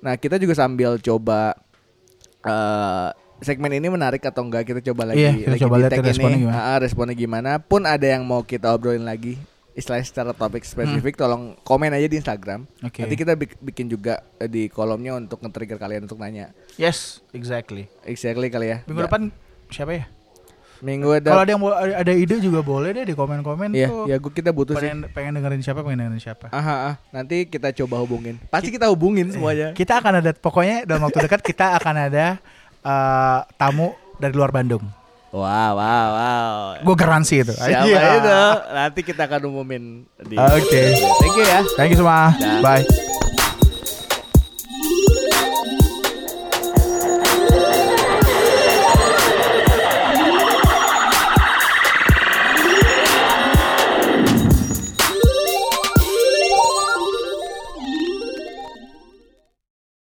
Nah, kita juga sambil coba uh, segmen ini menarik atau enggak kita coba lagi yeah, lagi coba lihat responnya gimana. Heeh, responnya gimana. Pun ada yang mau kita obrolin lagi istilah secara topik spesifik hmm. tolong komen aja di Instagram. Okay. Nanti kita bik- bikin juga di kolomnya untuk nge-trigger kalian untuk nanya. Yes, exactly. Exactly kali ya. Minggu depan siapa ya? Minggu depan. Kalau ada yang bo- ada ide juga boleh deh di komen-komen yeah, tuh. Iya, yeah, kita butuh pengen, sih. Pengen dengerin siapa, pengen dengerin siapa. Aha, ah. Nanti kita coba hubungin. Pasti kita hubungin semuanya. Kita akan ada pokoknya dalam waktu dekat kita akan ada Uh, tamu dari luar Bandung. Wow, wow, wow. Gue garansi itu. Siapa yeah. itu? Nanti kita akan umumin. Oke. Okay. Thank you ya. Thank you semua. Nah. Bye.